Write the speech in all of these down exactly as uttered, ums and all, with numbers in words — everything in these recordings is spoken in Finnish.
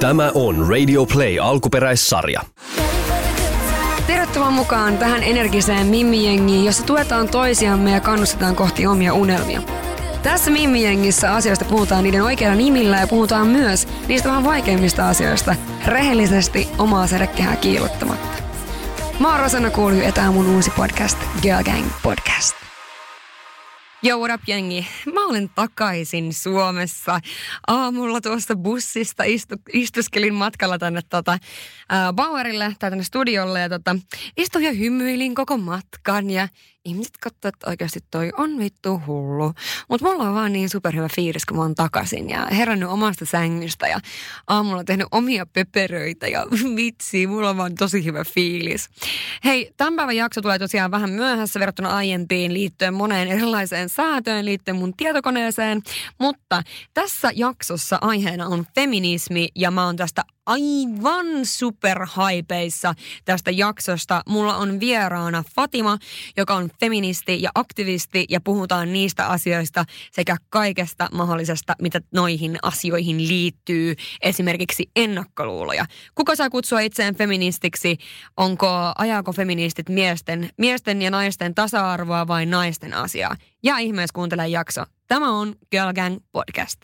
Tämä on Radio Play alkuperäissarja. Tervetuloa mukaan tähän energiseen mimmijengiin, jossa tuetaan toisiamme ja kannustetaan kohti omia unelmia. Tässä mimmijengissä asioista puhutaan niiden oikeilla nimillä ja puhutaan myös niistä vähän vaikeimmista asioista, rehellisesti omaa sädekehää kiillottamatta. Mä oon Rosanna Kulju ja tää on mun uusi podcast, Girl Gang Podcast. Yo, what up, jengi? Mä olen takaisin Suomessa. Aamulla tuosta bussista istu, istuskelin matkalla tänne tota, ää, Bauerille tai tänne studiolle. Ja tota, istuin ja hymyilin koko matkan ja ihmiset katsoivat, että oikeasti toi on vittu hullu. Mutta mulla on vaan niin superhyvä fiilis, kun mä oon takaisin ja herännyt omasta sängystä. Ja aamulla on tehnyt omia pöperöitä ja vitsi, mulla on vaan tosi hyvä fiilis. Hei, tämän päivän jakso tulee tosiaan vähän myöhässä verrattuna aiempiin liittyen moneen erilaiseen säätöön liittyen mun tietokoneeseen, mutta tässä jaksossa aiheena on feminismi ja mä oon tästä aivan superhaipeissa tästä jaksosta. Mulla on vieraana Fatima, joka on feministi ja aktivisti ja puhutaan niistä asioista sekä kaikesta mahdollisesta, mitä noihin asioihin liittyy, esimerkiksi ennakkoluuloja. Kuka saa kutsua itseään feministiksi? Onko, ajaako feministit miesten, miesten ja naisten tasa-arvoa vai naisten asiaa? Ja ihmeessä kuuntele jakso. Tämä on Girl Gang Podcast.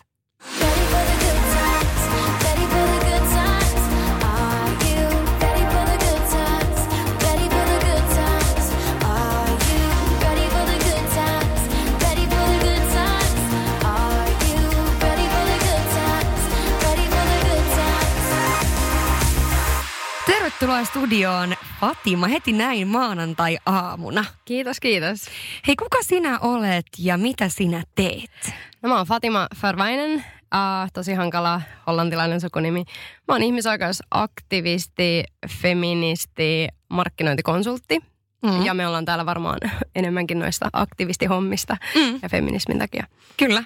Tervetuloa studioon, Fatima, heti näin maanantai-aamuna. Kiitos, kiitos. Hei, kuka sinä olet ja mitä sinä teet? No, mä oon Fatima Färväinen, äh, tosi hankala hollantilainen sukunimi. Mä oon ihmisoikeusaktivisti, feministi, markkinointikonsultti. Mm. Ja me ollaan täällä varmaan enemmänkin noista aktivistihommista mm. ja feminismin takia. Kyllä,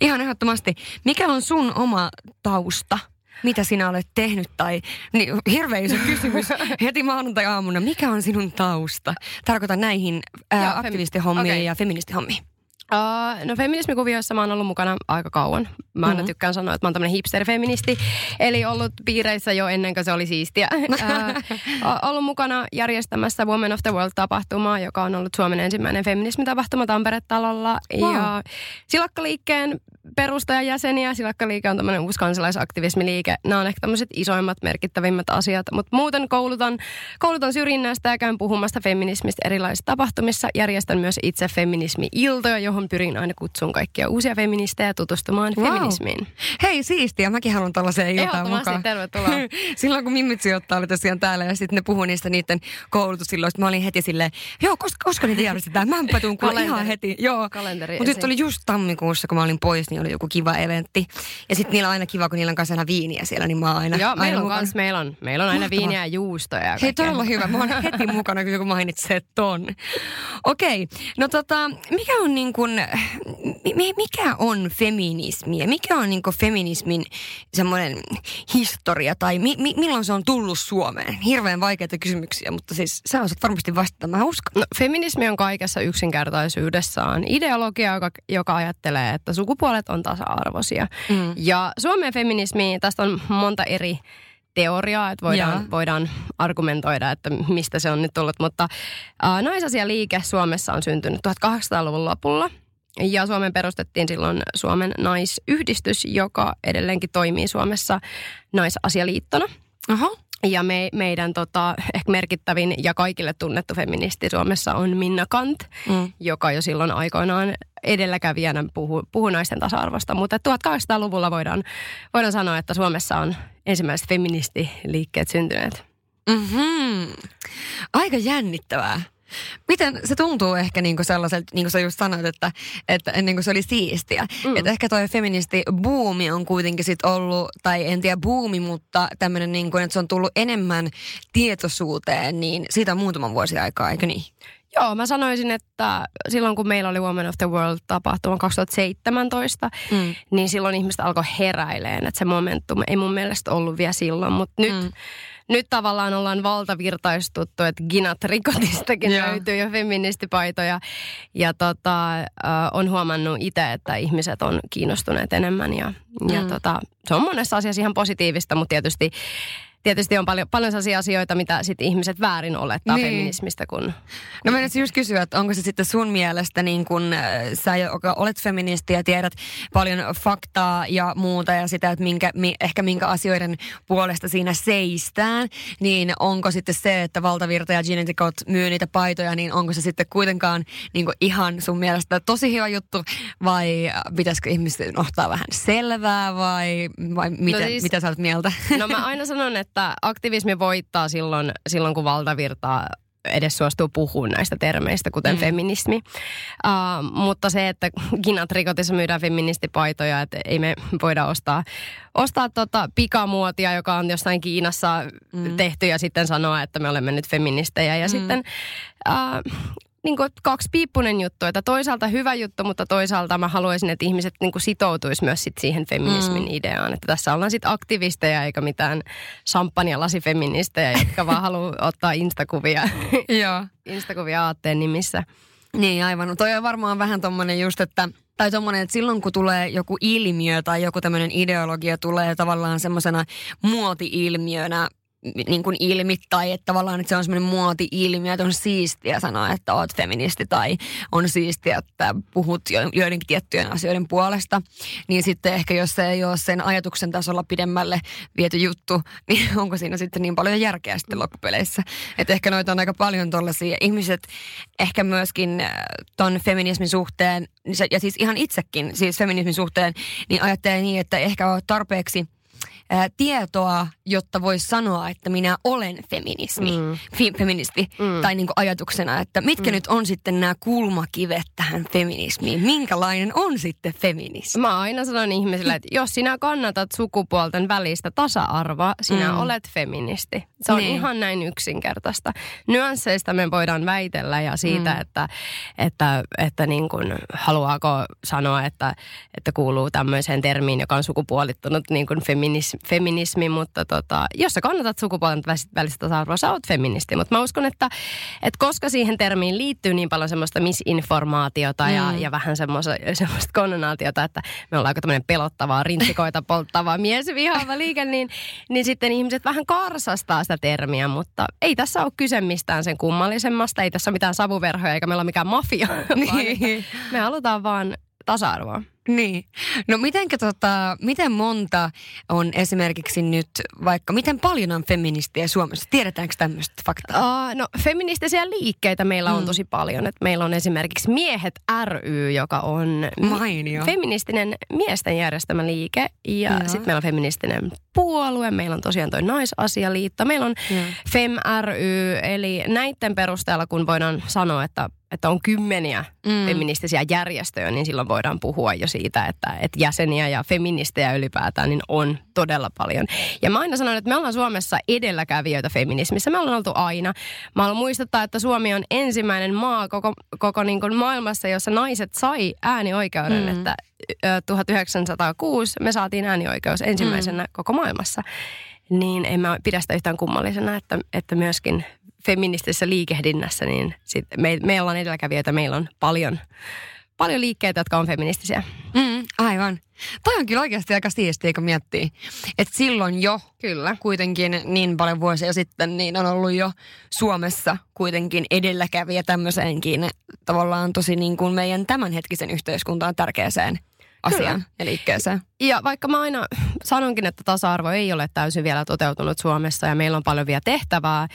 ihan ehdottomasti. Mikä on sun oma tausta? Mitä sinä olet tehnyt? Tai niin, hirveä iso kysymys heti maanantai-aamuna. Mikä on sinun tausta? Tarkoitan näihin ää, aktivistihommiin okay. ja feministihommiin. Uh, no feminismikuvioissa mä oon ollut mukana aika kauan. Mä aina mm-hmm. tykkään sanoa, että mä oon tämmönen hipsterfeministi. Eli ollut piireissä jo ennen kuin se oli siistiä. uh, ollut mukana järjestämässä Women of the World-tapahtumaa, joka on ollut Suomen ensimmäinen feminismitapahtuma Tampere-talolla. Wow. Ja Silakkaliikkeen perustajajäseniä. Silakkaliike on tämmönen uusi kansalaisaktivismiliike. Nämä on ehkä tämmöiset isoimmat, merkittävimmät asiat. Mutta muuten koulutan, koulutan syrjinnästä ja käyn puhumasta feminismistä erilaisissa tapahtumissa. Järjestän myös itse feminismi-iltoja, johon pyrin aina kutsumaan kaikkia uusia feministejä tutustumaan wow. feminismiin. Hei, siistiä. Mäkin haluan tällaiseen iltaan mukaan. Tervetuloa. Silloin kun Mimmit sijoittaa oli tosiaan täällä ja sitten ne puhui niistä niiden koulutusilloista. Mä olin heti silleen, joo, koska, koska niitä järjestetään. Mämpä tuun kuule ihan heti. Joo. Kalenteri. Mutta nyt oli just tammikuussa, kun mä olin pois, niin oli joku kiva eventti. Ja sitten niillä on aina kiva, kun niillä on kanssa aina viiniä siellä, niin mä aina. Joo, aina meillä, on kans, meillä on meillä on aina mahtavaa. Viiniä ja juustoja. Kaikkea. Hei, todella hyvä. Mä oon heti mukana, kun joku mainitsee ton. Okei. Okay. No tota, mikä on niin kuin mikä on feminismi ja mikä on niinku feminismin semmoinen historia tai mi- mi- milloin se on tullut Suomeen? Hirveän vaikeita kysymyksiä, mutta siis sä osaat varmasti vastata, mä uskon. No, feminismi on kaikessa yksinkertaisuudessaan ideologia, joka, joka ajattelee, että sukupuolet on tasa-arvoisia. Mm. Ja Suomen feminismi, tästä on monta eri teoriaa, että voidaan, voidaan argumentoida, että mistä se on nyt tullut, mutta ä, naisasialiike Suomessa on syntynyt tuhatkahdeksansataaluvun lopulla ja Suomeen perustettiin silloin Suomen naisyhdistys, joka edelleenkin toimii Suomessa naisasialiittona. Aha. Ja me, meidän tota, ehkä merkittävin ja kaikille tunnettu feministi Suomessa on Minna Kant, mm. joka jo silloin aikoinaan edelläkävijänä puhui puhu naisten tasa-arvosta. Mutta tuhatkahdeksansataaluvulla voidaan, voidaan sanoa, että Suomessa on ensimmäiset feministiliikkeet syntyneet. Mm-hmm. Aika jännittävää. Miten se tuntuu ehkä niin kuin sellaiselta, niin kuin sä just sanoit, että, että ennen kuin se oli siistiä. Mm. Että ehkä toi feministi-buumi on kuitenkin sit ollut, tai en tiedä buumi, mutta tämmöinen niin kuin, että se on tullut enemmän tietoisuuteen, niin siitä on muutaman vuosi aikaa, eikö niin? Joo, mä sanoisin, että silloin kun meillä oli Women of the World-tapahtuma kaksituhattaseitsemäntoista, mm. niin silloin ihmiset alkoi heräileen, että se momentum ei mun mielestä ollut vielä silloin, mutta nyt... Mm. nyt tavallaan ollaan valtavirtaistuttu, että Gina Tricotistakin löytyy jo feministipaitoja. Ja tota, on huomannut itse, että ihmiset on kiinnostuneet enemmän. Ja, ja mm. tota, se on monessa asiassa ihan positiivista, mutta tietysti... Tietysti on paljon, paljon sellaisia asioita, mitä sitten ihmiset väärin olettaa niin. feminismistä. Kun... No mä nyt just kysyä, että onko se sitten sun mielestä, niin kun äh, sä joka olet feministi ja tiedät paljon faktaa ja muuta ja sitä, että minkä, mi, ehkä minkä asioiden puolesta siinä seistään, niin onko sitten se, että Valtavirta ja Gina Tricot myy niitä paitoja, niin onko se sitten kuitenkaan niin kun ihan sun mielestä tosi hyvä juttu vai pitäisikö ihmisten ottaa vähän selvää vai, vai mitä, no siis, mitä sä olet mieltä? No mä aina sanon, että Että aktivismi voittaa silloin, silloin, kun valtavirtaa edes suostuu puhumaan näistä termeistä, kuten mm. feminismi. Uh, mutta se, että Gina Tricotissa myydään feministipaitoja, että ei me voida ostaa, ostaa tota pikamuotia, joka on jossain Kiinassa mm. tehty ja sitten sanoa, että me olemme nyt feministejä. Ja mm. sitten... Uh, Niin kuin kaksipiippunen juttu, että toisaalta hyvä juttu, mutta toisaalta mä haluaisin, että ihmiset niin kuin sitoutuisi myös sit siihen feminismin mm. ideaan. Että tässä ollaan sitten aktivisteja eikä mitään samppanjalasifeministejä, jotka vaan haluaa ottaa instakuvia, instakuvia aatteen nimissä. Niin aivan. No toi on varmaan vähän tommonen just, että... Tai tommoinen, että silloin kun tulee joku ilmiö tai joku tämmöinen ideologia tulee tavallaan semmosena muoti-ilmiönä, niin kuin ilmi, tai että tavallaan että se on semmoinen muoti-ilmiö, että on siistiä sanoa, että oot feministi, tai on siistiä, että puhut joidenkin tiettyjen asioiden puolesta, niin sitten ehkä jos se ei ole sen ajatuksen tasolla pidemmälle viety juttu, niin onko siinä sitten niin paljon järkeä sitten loppupeleissä. Että ehkä noita on aika paljon tollaisia. Ihmiset ehkä myöskin ton feminismin suhteen, ja siis ihan itsekin siis feminismin suhteen, niin ajattelee niin, että ehkä on tarpeeksi tietoa, jotta voisi sanoa, että minä olen feminismi, mm. fi- feministi, mm. tai niin kuin ajatuksena, että mitkä mm. nyt on sitten nämä kulmakivet tähän feminismiin, minkälainen on sitten feminismi? Mä aina sanon ihmisille, että jos sinä kannatat sukupuolten välistä tasa-arvoa, sinä mm. olet feministi. Se on niin. ihan näin yksinkertaista. Nyansseista me voidaan väitellä ja siitä, mm. että, että, että niin kuin, haluaako sanoa, että, että kuuluu tämmöiseen termiin, joka on sukupuolittunut niin kuin feminismi, feminismi, mutta tota, jos sä kannatat sukupuolen välistä tasa-arvoa, sä oot feministi. Mutta mä uskon, että, että koska siihen termiin liittyy niin paljon semmoista misinformaatiota mm. ja, ja vähän semmoista, semmoista konnotaatiota, että me ollaan aika tämmöinen pelottavaa, rintsikoita polttavaa miesvihaava liike, niin, niin sitten ihmiset vähän karsastaa sitä termiä, mutta ei tässä ole kyse mistään sen kummallisemmasta, ei tässä ole mitään savuverhoja eikä meillä ole mikään mafia, niin. Me halutaan vaan tasa-arvoa. Niin. No mitenkä tota, miten monta on esimerkiksi nyt, vaikka miten paljon on feministiä Suomessa? Tiedetäänkö tämmöistä faktaa? Uh, no feministisiä liikkeitä meillä on mm. tosi paljon. Et meillä on esimerkiksi Miehet ry, joka on Mainio. feministinen miesten järjestämä liike. Ja sitten meillä on feministinen puolue, meillä on tosiaan toi Naisasialiitto, meillä on mm. Fem ry. Eli näiden perusteella kun voidaan sanoa, että että on kymmeniä mm. feministisiä järjestöjä, niin silloin voidaan puhua jo siitä, että, että jäseniä ja feministejä ylipäätään niin on todella paljon. Ja mä aina sanon, että me ollaan Suomessa edelläkävijöitä feminismissä. Me ollaan oltu aina. Mä haluan muistuttaa, että Suomi on ensimmäinen maa koko, koko niin kuin maailmassa, jossa naiset sai äänioikeuden, mm. että tuhatyhdeksänsataakuusi me saatiin äänioikeus ensimmäisenä mm. koko maailmassa. Niin en mä pidä sitä yhtään kummallisena, että, että myöskin feministisessä liikehdinnässä, niin sit me, me ollaan edelläkävijöitä, meillä on paljon, paljon liikkeitä, jotka on feministisiä. Mm, aivan. Toi on kyllä oikeasti aika siistiä, kun miettii, että silloin jo kyllä kuitenkin niin paljon vuosia sitten niin on ollut jo Suomessa kuitenkin edelläkävijä tämmöiseenkin tavallaan tosi niin kuin meidän tämänhetkisen yhteiskuntaan tärkeäseen asiaan ja liikkeeseen. Ja vaikka mä aina sanonkin, että tasa-arvo ei ole täysin vielä toteutunut Suomessa ja meillä on paljon vielä tehtävää,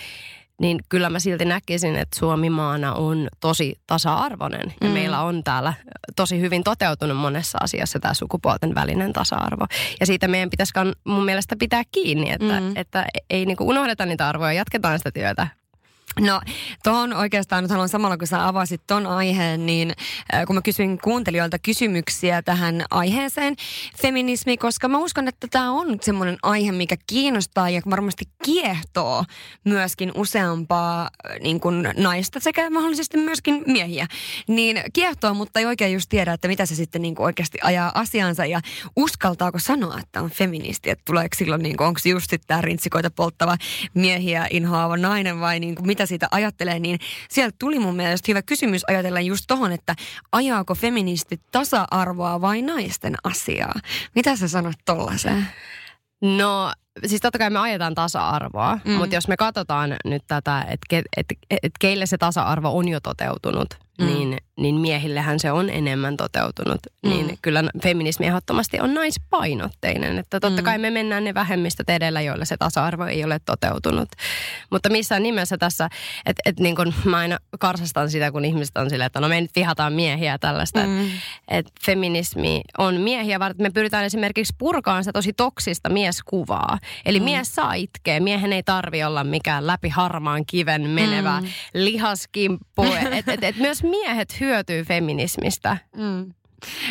niin kyllä mä silti näkisin, että Suomi maana on tosi tasa-arvoinen. Ja mm. meillä on täällä tosi hyvin toteutunut monessa asiassa tämä sukupuolten välinen tasa-arvo. Ja siitä meidän pitäisi mun mielestä pitää kiinni, että, mm. että ei niinku unohdeta niitä arvoja, jatketaan sitä työtä. No tuohon oikeastaan nyt haluan samalla, kun sä avasit ton aiheen, niin kun mä kysyin kuuntelijoilta kysymyksiä tähän aiheeseen, feminismi, koska mä uskon, että tää on semmoinen aihe, mikä kiinnostaa ja varmasti kiehtoo myöskin useampaa niin kuin naista sekä mahdollisesti myöskin miehiä, niin kiehtoo, mutta ei oikein just tiedä, että mitä se sitten niin kuin oikeasti ajaa asiansa ja uskaltaako sanoa, että on feministi, että tuleeko silloin, niin kuin, onko se just sitten tää rintsikoita polttava miehiä inhoava nainen vai niin kuin, mitä siitä ajattelee, niin sieltä tuli mun mielestä hyvä kysymys ajatella just tohon, että ajaako feministit tasa-arvoa vai naisten asiaa? Mitä sä sanot tollaseen? No, siis totta kai me ajetaan tasa-arvoa, mm. mutta jos me katsotaan nyt tätä, että ke, et, et keille se tasa-arvo on jo toteutunut, mm. niin, niin miehillähän se on enemmän toteutunut. Mm. Niin kyllä feminismi ehdottomasti on naispainotteinen. Että totta mm. kai me mennään ne vähemmistöt edellä, joilla se tasa-arvo ei ole toteutunut. Mutta missään nimessä tässä, että et niin kun mä aina karsastan sitä, kun ihmiset on silleen, että no me nyt vihataan miehiä tällaista. Mm. Että feminismi on miehiä, vaan me pyritään esimerkiksi purkaan sitä tosi toksista mieskuvaa. Eli mm. mies saa itkeä. Miehen ei tarvitse olla mikään läpi harmaan kiven menevä mm. lihaskimppu. Et, et, et myös miehet hyötyy feminismistä. Mm.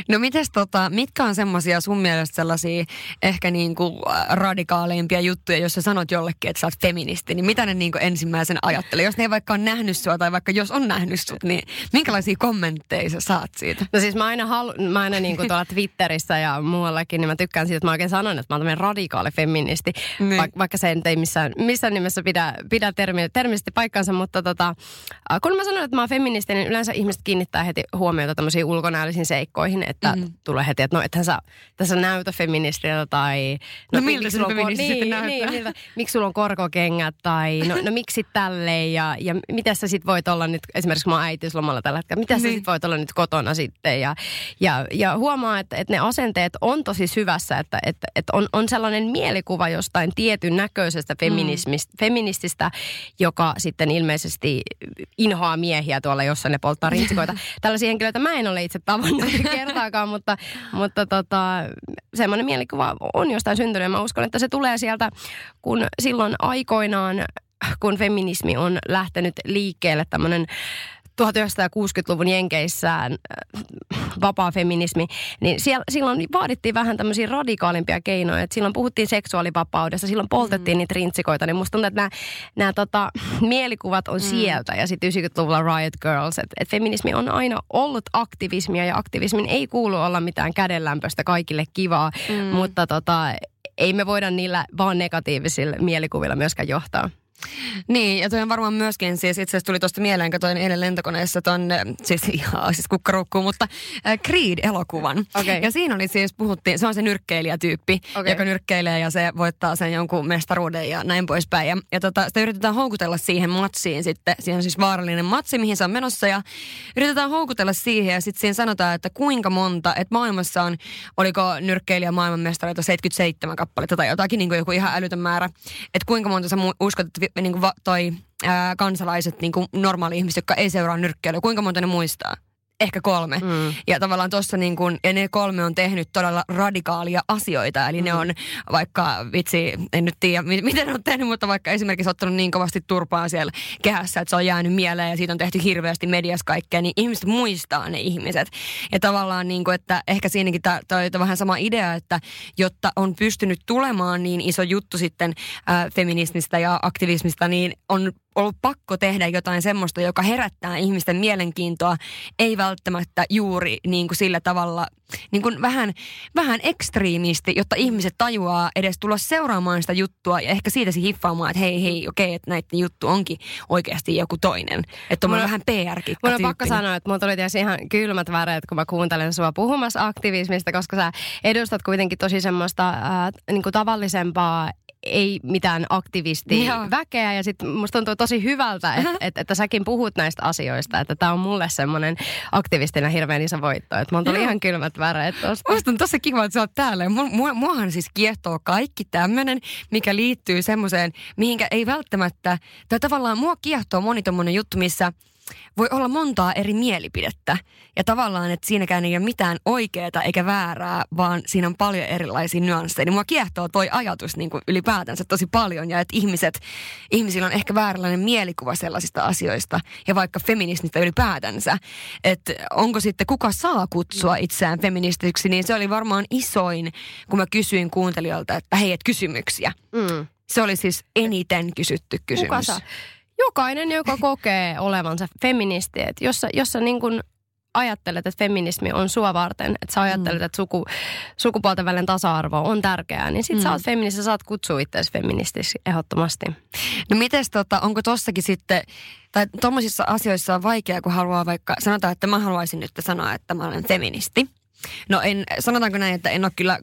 No mites tota, mitkä on semmoisia sun mielestä sellaisia ehkä niinku radikaaleimpia juttuja, jos sä sanot jollekin, että sä oot feministi, niin mitä ne niinku ensimmäisen ajattelee? Jos ne ei vaikka on nähnyt sua tai vaikka jos on nähnyt sut, niin minkälaisia kommentteja sä saat siitä? No siis mä aina, halu, mä aina niinku tuolla Twitterissä ja muuallakin, niin mä tykkään siitä, että mä oikein sanon, että mä oon tämmöinen radikaali feministi, niin. va- vaikka se ei missään, missään nimessä pidä, pidä termi, termisesti paikkansa, mutta tota, kun mä sanon, että mä oon feministi, niin yleensä ihmiset kiinnittää heti huomiota tämmöisiin ulkonäöllisiin seikkoihin. Että mm-hmm. tulee heti, että no ethän sä tässä näytä feministiltä tai... No, no miltä sun feministi sitten näyttää? Niin, niin, miksi sulla on korkokengät tai no, no miksi tälleen ja, ja mitä sä sit voit olla nyt, esimerkiksi mä oon äitiyslomalla tällä hetkellä, mitä niin. sä sit voit olla nyt kotona sitten ja, ja, ja huomaa, että, että ne asenteet on tosi syvässä, että, että, että on, on sellainen mielikuva jostain tietyn näköisestä mm. feminististä, joka sitten ilmeisesti inhoaa miehiä tuolla, jossa ne polttaa rintsikoita. Tällaisia henkilöitä mä en ole itse tavannut kertaakaan, mutta, mutta tota, semmoinen mielikuva on jostain syntynyt. Mä uskon, että se tulee sieltä, kun silloin aikoinaan, kun feminismi on lähtenyt liikkeelle tämmöinen tuhatyhdeksänsataakuusikymmentäluvun Jenkeissä vapaa feminismi, niin siellä, silloin vaadittiin vähän tämmöisiä radikaalimpia keinoja. Et silloin puhuttiin seksuaalivapaudesta, silloin poltettiin mm. niitä rintsikoita. Niin musta tuntuu, että nämä, nämä tota, mielikuvat on mm. sieltä. Ja sitten yhdeksänkymmentäluvulla Riot Girls. Että et feminismi on aina ollut aktivismia ja aktivismin ei kuulu olla mitään kädenlämpöistä kaikille kivaa. Mm. Mutta tota, ei me voida niillä vaan negatiivisilla mielikuvilla myöskään johtaa. Niin, ja toi on varmaan myöskin, siis itse asiassa tuli tuosta mieleen, katoin eilen lentokoneessa ton, siis ihan siis kukkaruukkuun, mutta äh, Creed-elokuvan. Okay. Ja siinä oli siis, puhuttiin, se on se nyrkkeilijätyyppi, okay. joka nyrkkeilee ja se voittaa sen jonkun mestaruuden ja näin poispäin. Ja, ja tota, sitä yritetään houkutella siihen matsiin sitten, siinä on siis vaarallinen matsi, mihin se on menossa ja yritetään houkutella siihen ja sitten siinä sanotaan, että kuinka monta, että maailmassa on, oliko nyrkkeilijä maailmanmestareita seitsemänkymmentäseitsemän kappaletta tai jotakin, niin kuin joku ihan älytön määrä, että kuinka monta sä uskot, että niin kuin va, toi ää, kansalaiset, niin kuin normaali-ihmiset, jotka ei seuraa nyrkkeilyä, kuinka monta ne muistaa? Ehkä kolme. Mm. Ja tavallaan tuossa niin kuin, ja ne kolme on tehnyt todella radikaalia asioita. Eli mm. ne on vaikka, vitsi, en nyt tiedä miten ne on tehnyt, mutta vaikka esimerkiksi ottanut niin kovasti turpaa siellä kehässä, että se on jäänyt mieleen ja siitä on tehty hirveästi mediassa kaikkea, niin ihmiset muistaa ne ihmiset. Ja tavallaan niin kuin, että ehkä siinäkin toi on vähän sama idea, että jotta on pystynyt tulemaan niin iso juttu sitten äh, feminismistä ja aktivismista, niin on ollut pakko tehdä jotain semmoista, joka herättää ihmisten mielenkiintoa, ei välttämättä juuri niin kuin sillä tavalla niin kuin vähän, vähän ekstriimisti, jotta ihmiset tajuaa edes tulla seuraamaan sitä juttua ja ehkä siitä se hiffaamaan, että hei, hei, okei, okay, että näiden juttu onkin oikeasti joku toinen. Että on vähän P R-kikka. Mun on pakko sanoa, että mun tuli tietysti ihan kylmät väreet, kun mä kuuntelen sua puhumassa aktivismista, koska sä edustat kuitenkin tosi semmoista äh, niin kuin tavallisempaa ei mitään aktivistia väkeä ja sitten musta tuntuu tosi hyvältä, että et, et säkin puhut näistä asioista, että tää on mulle semmoinen aktivistina hirveän iso voitto, että mun tuli ihan kylmät väreet tosta. Musta on tosi kiva, että sä oot täällä. Mu- muahan siis kiehtoo kaikki tämmönen, mikä liittyy semmoiseen, mihinkä ei välttämättä, tai tavallaan mua kiehtoo moni tommonen juttu, missä voi olla montaa eri mielipidettä. Ja tavallaan, että siinäkään ei ole mitään oikeaa eikä väärää, vaan siinä on paljon erilaisia nyansseja. Niin mua kiehtoo toi ajatus niin kuin ylipäätänsä tosi paljon. Ja että ihmiset, ihmisillä on ehkä vääränlainen mielikuva sellaisista asioista. Ja vaikka feminististä ylipäätänsä. Että onko sitten kuka saa kutsua itseään feministiksi, niin se oli varmaan isoin, kun mä kysyin kuuntelijoilta, että hei, et kysymyksiä. Mm. Se oli siis eniten kysytty kysymys. Kuka saa? Jokainen, joka kokee olevansa feministi, että jos, jos sä niin kun ajattelet, että feminismi on sua varten, että sä ajattelet, että suku, sukupuolten välinen tasa-arvo on tärkeää, niin sit mm. sä oot feministi, sä saat kutsua itseäsi feministiksi ehdottomasti. No mites tota, onko tossakin sitten, tai tommosissa asioissa on vaikeaa, kun haluaa vaikka, sanotaan, että mä haluaisin nyt sanoa, että mä olen feministi. No en, sanotaanko näin, että en ole kyllä...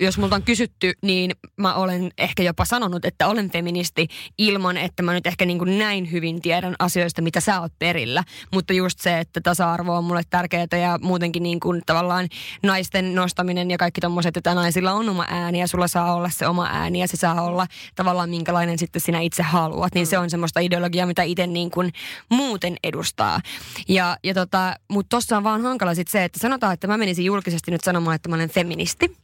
Jos multa on kysytty, niin mä olen ehkä jopa sanonut, että olen feministi ilman, että mä nyt ehkä niin kuin näin hyvin tiedän asioista, mitä sä oot perillä. Mutta just se, että tasa-arvo on mulle tärkeää ja muutenkin niin kuin tavallaan naisten nostaminen ja kaikki tommoset, että naisilla on oma ääni ja sulla saa olla se oma ääni ja se saa olla tavallaan minkälainen sitten sinä itse haluat. Niin se on semmoista ideologiaa, mitä itse niin kuin muuten edustaa. Ja, ja tota, mutta tossa on vaan hankala sit se, että sanotaan, että mä menisin julkisesti nyt sanomaan, että mä olen feministi.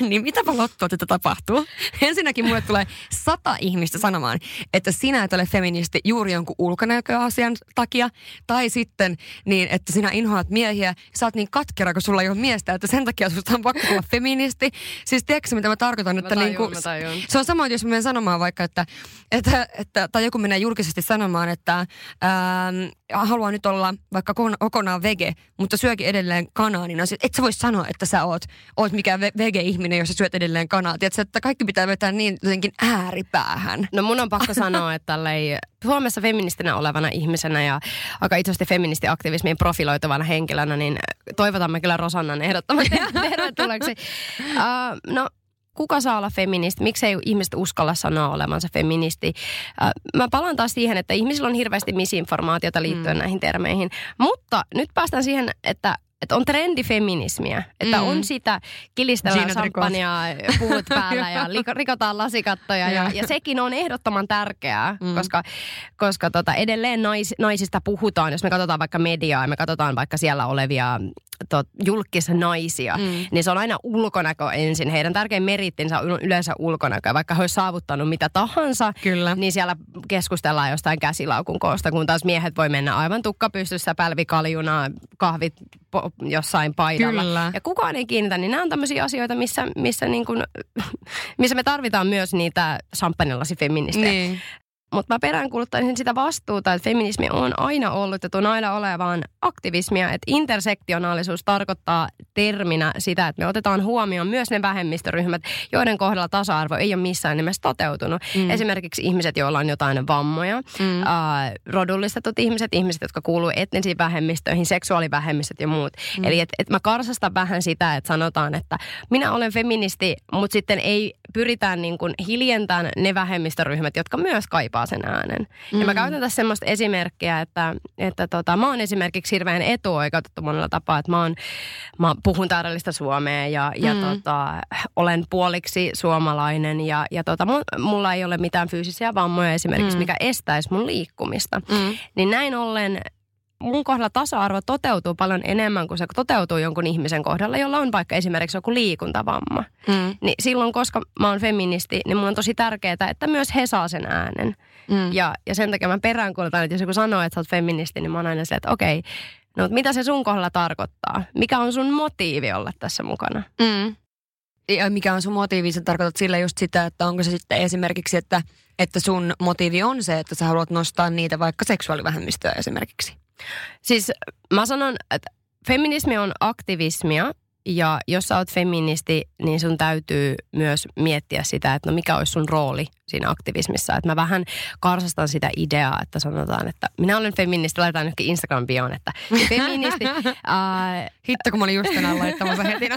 Niin mitäpä lottoa tätä tapahtuu? Ensinnäkin mulle tulee sata ihmistä sanomaan, että sinä et ole feministi juuri jonkun ulkonäköasian takia. Tai sitten niin, että sinä inhoat miehiä, sä oot niin katkera, kun sulla ei ole miestä, että sen takia susta on pakko olla feministi. Siis tiedätkö mitä mä tarkoitan? Että mä tajun, niin kuin, mä tajun. Se on sama, jos mä menen sanomaan vaikka, että, että, että tai joku menee julkisesti sanomaan, että ähm, haluaa nyt olla vaikka kokonaan vege, mutta syökin edelleen kanaa, niin et sä voi sanoa, että sä oot, oot mikään ve- vege-ihminen. Jos sä syöt edelleen kanaa. Tiedätkö, että kaikki pitää vetää niin jotenkin ääripäähän. No mun on pakko sanoa, että tällei Suomessa feministinä olevana ihmisenä ja aika itseosti feministiaktivismiin profiloituvana henkilönä, niin toivotamme kyllä Rosannan ehdottoman tervetulleeksi. Uh, no, kuka saa olla feministi? Miksei ihmiset uskalla sanoa olevansa feministi? Uh, mä palaan taas siihen, että ihmisillä on hirveästi misinformaatiota liittyen mm. näihin termeihin. Mutta nyt päästään siihen, että Että on trendifeminismiä, että mm. on sitä kilistellään samppanjaa, puut päällä ja rikotaan lasikattoja. ja, ja sekin on ehdottoman tärkeää, mm. koska, koska tota, edelleen nais, naisista puhutaan. Jos me katsotaan vaikka mediaa ja me katsotaan vaikka siellä olevia tot, julkisnaisia, mm. niin se on aina ulkonäkö ensin. Heidän tärkein merittinsä on yleensä ulkonäkö. Vaikka he olisivat saavuttanut mitä tahansa, kyllä, niin siellä keskustellaan jostain käsilaukun koosta, kun taas miehet voi mennä aivan tukkapystyssä, pälvikaljuna, kahvit jossain paidalla. Kyllä. Ja kukaan ei kiinnitä, niin nämä on tämmöisiä asioita, missä, missä, niin kuin, missä me tarvitaan myös niitä samppanjalasi-feministejä. Niin. Mutta mä peräänkuuluttaisin sitä vastuuta, että feminismi on aina ollut ja tuon aina olevaan aktivismia. Että intersektionaalisuus tarkoittaa terminä sitä, että me otetaan huomioon myös ne vähemmistöryhmät, joiden kohdalla tasa-arvo ei ole missään nimessä toteutunut. Mm. Esimerkiksi ihmiset, joilla on jotain vammoja, mm. äh, rodullistetut ihmiset, ihmiset, jotka kuuluu etnisiin vähemmistöihin, seksuaalivähemmistöt ja muut. Mm. Eli et, et mä karsastan vähän sitä, että sanotaan, että minä olen feministi, mutta sitten ei pyritään niin kuin hiljentämään ne vähemmistöryhmät, jotka myös kaipaa sen äänen. Mm. Ja mä käytän tässä semmoista esimerkkiä, että, että tota, mä oon esimerkiksi hirveän etuoikeutettu monella tapaa, että mä, oon, mä puhun täydellistä suomea ja, ja mm. tota, olen puoliksi suomalainen ja, ja tota, mulla ei ole mitään fyysisiä vammoja esimerkiksi, mm. mikä estäisi mun liikkumista. Mm. Niin näin ollen mun kohdalla tasa-arvo toteutuu paljon enemmän kuin se toteutuu jonkun ihmisen kohdalla, jolla on vaikka esimerkiksi joku liikuntavamma. Mm. Niin silloin, koska mä oon feministi, niin mun on tosi tärkeää, että myös he saa sen äänen. Mm. Ja, ja sen takia mä peräänkuulutan, että jos joku sanoo, että sä oot feministi, niin mä oon aina se, että okei, no mitä se sun kohdalla tarkoittaa? Mikä on sun motiivi olla tässä mukana? Mm. Ja mikä on sun motiivi? Sä tarkoitat sillä just sitä, että onko se sitten esimerkiksi, että, että sun motiivi on se, että sä haluat nostaa niitä vaikka seksuaalivähemmistöä esimerkiksi. Siis mä sanon, että feminismi on aktivismia ja jos sä oot feministi, niin sun täytyy myös miettiä sitä, että no mikä olisi sun rooli siinä aktivismissa. Että mä vähän karsastan sitä ideaa, että sanotaan, että minä olen feministi, laitetaan nytkin Instagram-bioon, että feministi. Ää... Hitto, kun mä olin just tänään laittamassa heti.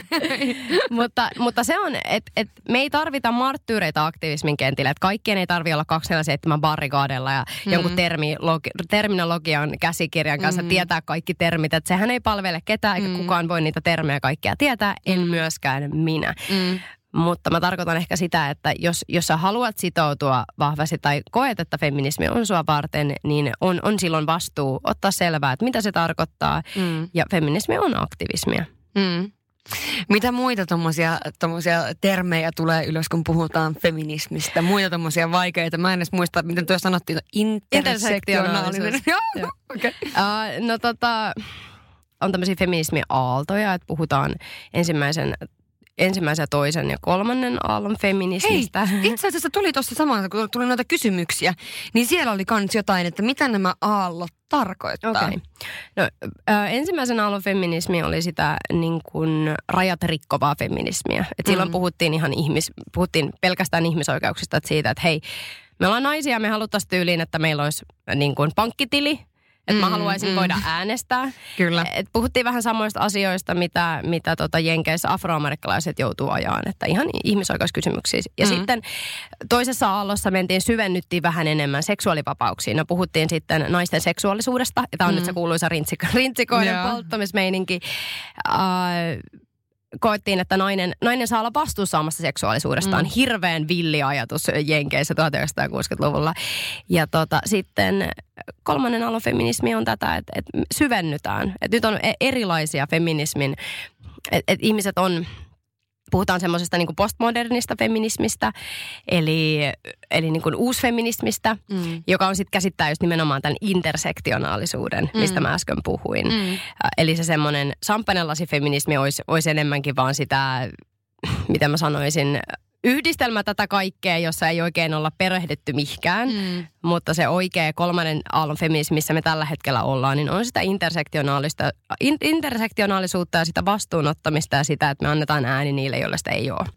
mutta, mutta se on, että et me ei tarvita marttyyreitä aktivismin kentillä. Että kaikkien ei tarvitse olla kaksikymmentäneljä seitsemän barrikaadella ja mm-hmm. jonkun terminologi- terminologian käsikirjan kanssa mm-hmm. tietää kaikki termit. Että sehän ei palvele ketään, eikä mm-hmm. kukaan voi niitä termejä kaikkia tietää, en mm-hmm. myöskään minä. Mm-hmm. Mutta mä tarkoitan ehkä sitä, että jos, jos sä haluat sitoutua vahvasti tai koet, että feminismi on sua varten, niin on, on silloin vastuu ottaa selvää, että mitä se tarkoittaa. Mm. Ja feminismi on aktivismia. Mm. Mitä muita tommosia, tommosia termejä tulee ylös, kun puhutaan feminismistä? Muita tommosia vaikeita. Mä en edes muista, miten tuo sanottiin. Intersektionaalisuus. Joo, okei. No tota, on tämmöisiä feminismiaaltoja, että puhutaan ensimmäisen... ensimmäisen, toisen ja kolmannen aallon feminismistä. Hei, itse asiassa tuli tuossa samalla, kun tuli noita kysymyksiä, niin siellä oli kans jotain, että mitä nämä aallot tarkoittaa. Okay. No, äh, ensimmäisen aallon feminismi oli sitä niin kuin rajat rikkovaa feminismiä. Et mm. silloin puhuttiin ihan ihmis, puhuttiin pelkästään ihmisoikeuksista, että siitä, että hei, me ollaan naisia, me haluttaisiin tyyliin, että meillä olisi niin kuin pankkitili. Että mä haluaisin mm, mm. voida äänestää. Kyllä. Et puhuttiin vähän samoista asioista, mitä, mitä tota Jenkeissä afroamerikkalaiset joutuu ajaan. Että ihan ihmisoikeuskysymyksiä. Ja mm. sitten toisessa aallossa mentiin, syvennyttiin vähän enemmän seksuaalivapauksiin. No puhuttiin sitten naisten seksuaalisuudesta. Ja tämä on mm. nyt se kuuluisa rintsiko, rintsikoiden yeah. polttamismeininki. Uh, Koettiin, että nainen, nainen saa olla vastuussa omasta seksuaalisuudestaan. Mm. Hirveän villi ajatus Jenkeissä tuhatyhdeksänsataakuusikymmentäluvulla. Ja tota, sitten kolmannen aallon feminismi on tätä, että, että syvennytään. Että nyt on erilaisia feminismin, että, että ihmiset on... Puhutaan semmoisesta niin kuin postmodernista feminismistä, eli, eli niin kuin uusfeminismistä, mm. joka on sitten käsittää just nimenomaan tämän intersektionaalisuuden, mm. mistä mä äsken puhuin. Mm. Eli se semmoinen samppanjalasifeminismi olisi, olisi enemmänkin vaan sitä, mitä mä sanoisin, yhdistelmä tätä kaikkea, jossa ei oikein olla perehdytty mihkään, mm. mutta se oikea kolmannen aallon feminismi, missä me tällä hetkellä ollaan, niin on sitä intersektionaalista, in, intersektionaalisuutta ja sitä vastuunottamista ja sitä, että me annetaan ääni niille, joilla sitä ei ole.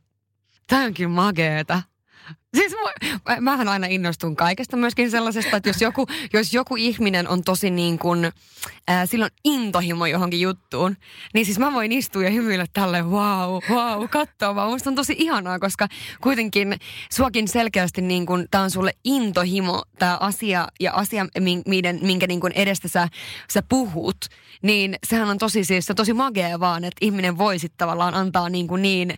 Tämä onkin mageeta. Siis mä, mähän aina innostun kaikesta myöskin sellaisesta, että jos joku, jos joku ihminen on tosi niin kuin, ää, silloin intohimo johonkin juttuun, niin siis mä voin istua ja hymyillä tälle wow, wow, kattoo vaan. Musta on tosi ihanaa, koska kuitenkin suakin selkeästi niin kuin, tää on sulle intohimo, tää asia ja asia, minkä, minkä niin kuin edestä sä, sä puhut, niin sehän on tosi siis, se on tosi magea vaan, että ihminen voi sit tavallaan antaa niin kuin niin,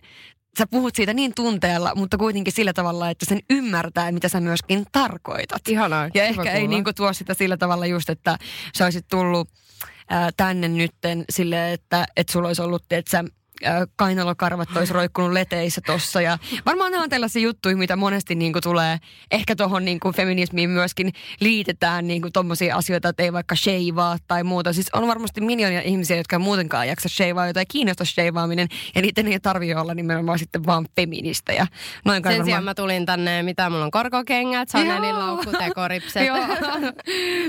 sä puhut siitä niin tunteella, mutta kuitenkin sillä tavalla, että sen ymmärtää, mitä sä myöskin tarkoitat. Ihanaa. Ja ehkä kuulla. Ei niinku tuo sitä sillä tavalla just, että sä olisit tullut ää, tänne nytten silleen, että et sulla olisi ollut, että sä kainalokarvat olisi roikkunut leteissä tossa. Ja varmaan nämä on tällaisia juttuja, mitä monesti niinku tulee, ehkä tuohon niinku feminismiin myöskin liitetään niinku tommosia asioita, että ei vaikka sheivaa tai muuta. Siis on varmasti miljoonia ihmisiä, jotka muutenkaan jaksa sheivaa, jota ei kiinnosta sheivaaminen, ja niiden ei tarvitse olla nimenomaan sitten vaan feministejä. Noin sen sijaan mä tulin tänne, mitä mulla on korkokengät, Sanelin laukut ja koripset. Joo,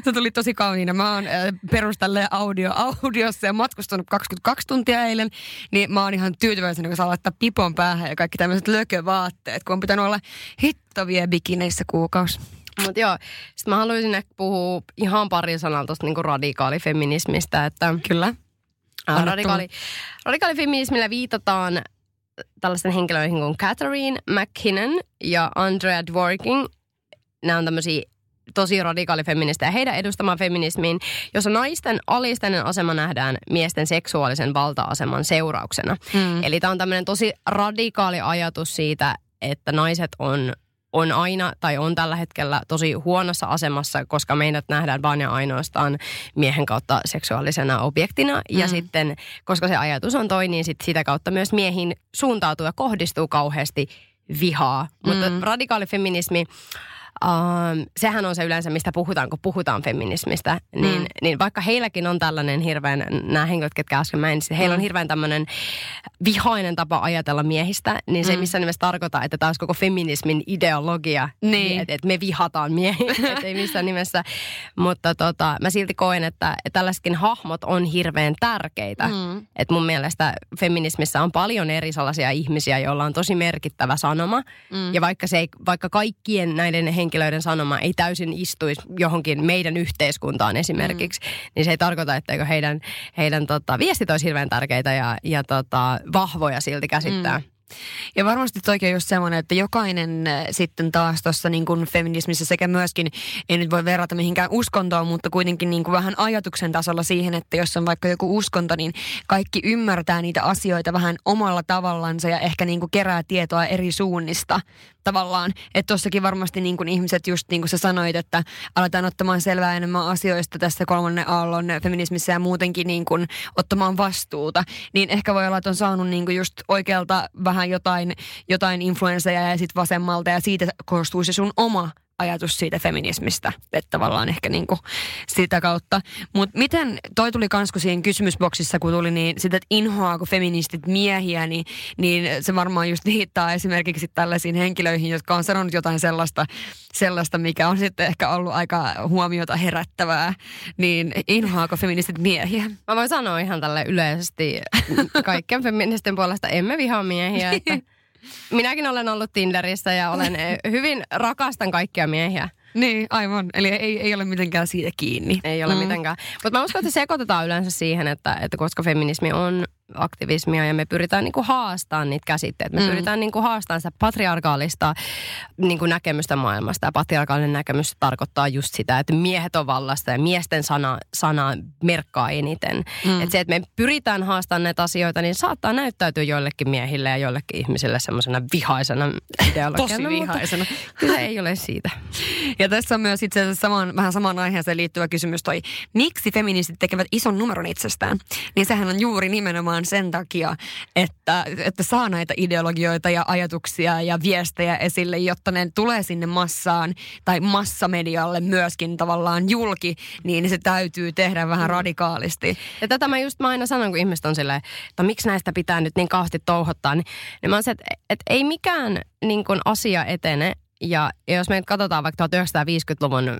se tuli tosi kauniina. Mä oon perus tälleen audio, audiossa ja matkustanut kaksikymmentäkaksi tuntia eilen, niin mä oon ihan tyytyväisenä, kun saa laittaa pipon päähän ja kaikki tämmöiset lökövaatteet, kun on pitänyt olla hittovia bikineissä kuukausi. Mut joo, sit mä haluaisin ehkä puhua ihan pari sanaa tosta niinku radikaalifeminismistä, että... Kyllä. Ää, radikaali, radikaalifeminismillä viitataan tällaisten henkilöihin kuin Catherine McKinnon ja Andrea Dworkin. Nämä on tämmöisiä tosi radikaalifeministejä ja heidän edustamaan feminismiin, jossa naisten alisteinen asema nähdään miesten seksuaalisen valta-aseman seurauksena. Mm. Eli tämä on tämmöinen tosi radikaali ajatus siitä, että naiset on, on aina tai on tällä hetkellä tosi huonossa asemassa, koska meidät nähdään vain ja ainoastaan miehen kautta seksuaalisena objektina. Mm. Ja sitten, koska se ajatus on toi, niin sit sitä kautta myös miehiin suuntautuu ja kohdistuu kauheasti vihaa. Mm. Mutta radikaalifeminismi... Um, sehän on se yleensä, mistä puhutaan, kun puhutaan feminismistä, niin, mm. niin vaikka heilläkin on tällainen hirveän, nämä henkilöt, ketkä äsken mä en, niin heillä on hirveän tämmöinen vihainen tapa ajatella miehistä, niin se ei missään nimessä tarkoita, että tämä olisi koko feminismin ideologia, niin. että et me vihataan miehiä, että ei missään nimessä, mutta tota, mä silti koen, että tällaisetkin hahmot on hirveän tärkeitä, mm. että mun mielestä feminismissä on paljon eri sellaisia ihmisiä, joilla on tosi merkittävä sanoma, mm. ja vaikka, se ei, vaikka kaikkien näiden henkilöiden sanoma ei täysin istuisi johonkin meidän yhteiskuntaan esimerkiksi, mm. niin se ei tarkoita, etteikö heidän, heidän tota, viestit olisi hirveän tärkeitä ja, ja tota, vahvoja silti käsittää. Mm. Ja varmasti toikin on just semmoinen, että jokainen sitten taas tuossa niin kuin feminismissä sekä myöskin, ei nyt voi verrata mihinkään uskontoon, mutta kuitenkin niin kuin vähän ajatuksen tasolla siihen, että jos on vaikka joku uskonto, niin kaikki ymmärtää niitä asioita vähän omalla tavallansa ja ehkä niin kuin kerää tietoa eri suunnista tavallaan. Että tuossakin varmasti niin kuin ihmiset, just niin kuin sä sanoit, että aletaan ottamaan selvää enemmän asioista tässä kolmannen aallon feminismissä ja muutenkin niin kuin ottamaan vastuuta. Niin ehkä voi olla, että on saanut niin kuin just oikealta vähän jotain, jotain influensseja ja sitten vasemmalta ja siitä koostuu se sun oma ajatus siitä feminismistä, että tavallaan ehkä niinku sitä kautta. Mutta miten, toi tuli kans kun siinä kysymysboksissa, kun tuli niin sitä, että inhoaa kun feministit miehiä, niin, niin se varmaan just viittaa esimerkiksi tällaisiin henkilöihin, jotka on sanonut jotain sellaista, sellaista mikä on sitten ehkä ollut aika huomiota herättävää, niin inhoaako feministit miehiä? Mä voin sanoa ihan tälle yleisesti kaikkien feministien puolesta, emme vihaa miehiä, että minäkin olen ollut Tinderissä ja olen hyvin rakastan kaikkia miehiä. Niin, aivan. Eli ei, ei ole mitenkään siitä kiinni. Ei ole mm. mitenkään. Mutta mä uskon, että sekoitetaan yleensä siihen, että, että koska feminismi on aktivismia ja me pyritään niinku haastamaan niitä käsitteet. Me mm. pyritään niinku haastamaan sitä patriarkaalista niinku näkemystä maailmasta. Ja patriarkaalinen näkemys tarkoittaa just sitä, että miehet on vallasta ja miesten sana, sana merkkaa eniten. Mm. Että se, että me pyritään haastamaan näitä asioita, niin saattaa näyttäytyä joillekin miehille ja joillekin ihmisille semmoisena vihaisena ideologiana. Tosi vihaisena. Kyllä ei ole siitä. Ja tässä on myös itse asiassa samaan, vähän samaan aiheeseen liittyvä kysymys toi, miksi feministit tekevät ison numeron itsestään? Niin sehän on juuri nimenomaan sen takia, että, että saa näitä ideologioita ja ajatuksia ja viestejä esille, jotta ne tulee sinne massaan tai massamedialle myöskin tavallaan julki, niin se täytyy tehdä vähän radikaalisti. Ja tätä mä just mä aina sanon, kun ihmiset on silleen, että miksi näistä pitää nyt niin kauheasti touhottaa, niin, niin mä oon se, että, että ei mikään niin kuin asia etene. Ja jos me nyt katsotaan vaikka tuhatyhdeksänsataaviisikymmentäluvun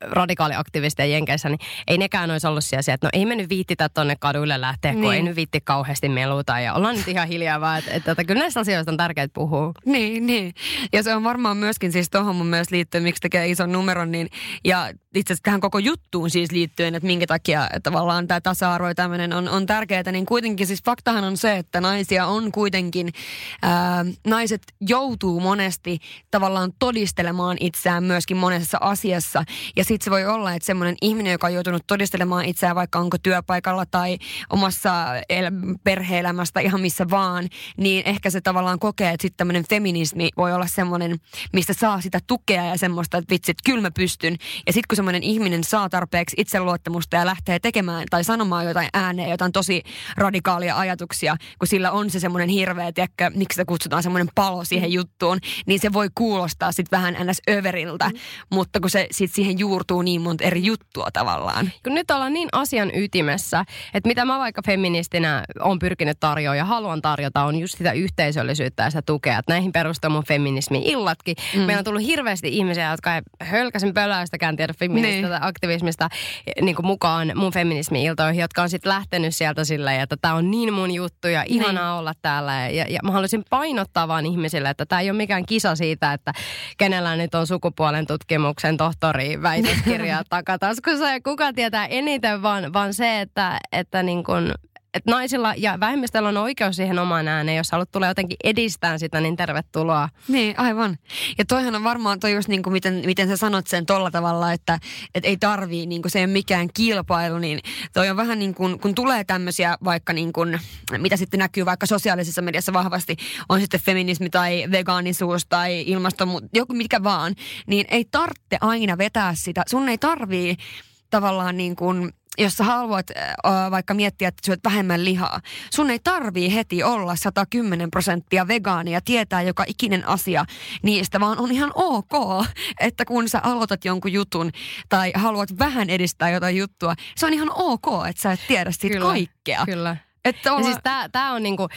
radikaaliaktivisteja Jenkeissä, niin ei nekään olisi ollut siellä, että no ei me nyt viittitä tuonne kaduille lähteä, niin. Kun ei nyt viitti kauheasti meluta ja ollaan nyt ihan hiljaa vaan, että, että, että kyllä näistä asioista on tärkeää puhua. Niin, niin. Ja se on varmaan myöskin siis tuohon mun myös liittyen, miksi tekee ison numeron, niin ja itse asiassa tähän koko juttuun siis liittyen, että minkä takia tavallaan tämä tasa-arvo ja tämmöinen on, on tärkeää, niin kuitenkin siis faktahan on se, että naisia on kuitenkin, ää, naiset joutuu monesti tavallaan todistelemaan itseään myöskin monessa asiassa ja sitten se voi olla, että semmoinen ihminen, joka on joutunut todistelemaan itseään vaikka onko työpaikalla tai omassa el- perhe-elämästä ihan missä vaan, niin ehkä se tavallaan kokee, että sitten tämmöinen feminismi voi olla semmoinen, mistä saa sitä tukea ja semmoista, että vitsi, että kyllä mä pystyn. Ja sitten kun semmoinen ihminen saa tarpeeksi itseluottamusta ja lähtee tekemään tai sanomaan jotain ääneen, jotain tosi radikaalia ajatuksia, kun sillä on se semmoinen hirveä, tiedäkö, miksi sitä kutsutaan semmoinen palo siihen juttuun, niin se voi kuulostaa sitten vähän ns. Överiltä, mm. mutta kun se sitten siihen juurtuu niin monta eri juttua tavallaan. Kun nyt ollaan niin asian ytimessä, että mitä mä vaikka feministinä on pyrkinyt tarjoamaan ja haluan tarjota, on just sitä yhteisöllisyyttä ja sitä tukea. Että näihin perustuu mun feminismin illatkin. Mm. Meillä on tullut hirveästi ihmisiä, jotka ei hölkäsen pöläystäkään tiedä feminististä tai aktivismista niin kuin mukaan mun feminismin iltoihin, jotka on sitten lähtenyt sieltä silleen, että tämä on niin mun juttu ja ihanaa niin olla täällä. Ja, ja mä haluaisin painottaa vaan ihmisille, että tämä ei ole mikään kisa siitä, että kenellä nyt on sukupuolen tutkimuksen tohtori väitöskirjaa takataskussa ja kuka tietää eniten, vaan, vaan se, että, että, niin kun, että naisilla ja vähemmistöllä on oikeus siihen omaan ääneen. Jos haluat tulla jotenkin edistään sitä, niin tervetuloa. Niin, aivan. Ja toihan on varmaan toi just niin kuin miten, miten sä sanot sen tolla tavalla, että, että ei tarvii, niin kuin se ei ole mikään kilpailu, niin toi on vähän niin kuin, kun tulee tämmöisiä vaikka niin kuin, mitä sitten näkyy vaikka sosiaalisessa mediassa vahvasti, on sitten feminismi tai vegaanisuus tai ilmastonmuutos, joku mitkä vaan, niin ei tarvitse aina vetää sitä. Sun ei tarvii tavallaan niin kuin, jos sä haluat äh, vaikka miettiä, että syöt vähemmän lihaa, sun ei tarvii heti olla sata kymmenen prosenttia vegaania, tietää joka ikinen asia niistä, vaan on ihan ok, että kun sä aloitat jonkun jutun tai haluat vähän edistää jotain juttua, se on ihan ok, että sä et tiedä siitä kaikkea. Kyllä, että olla... siis tää, tää on niinku...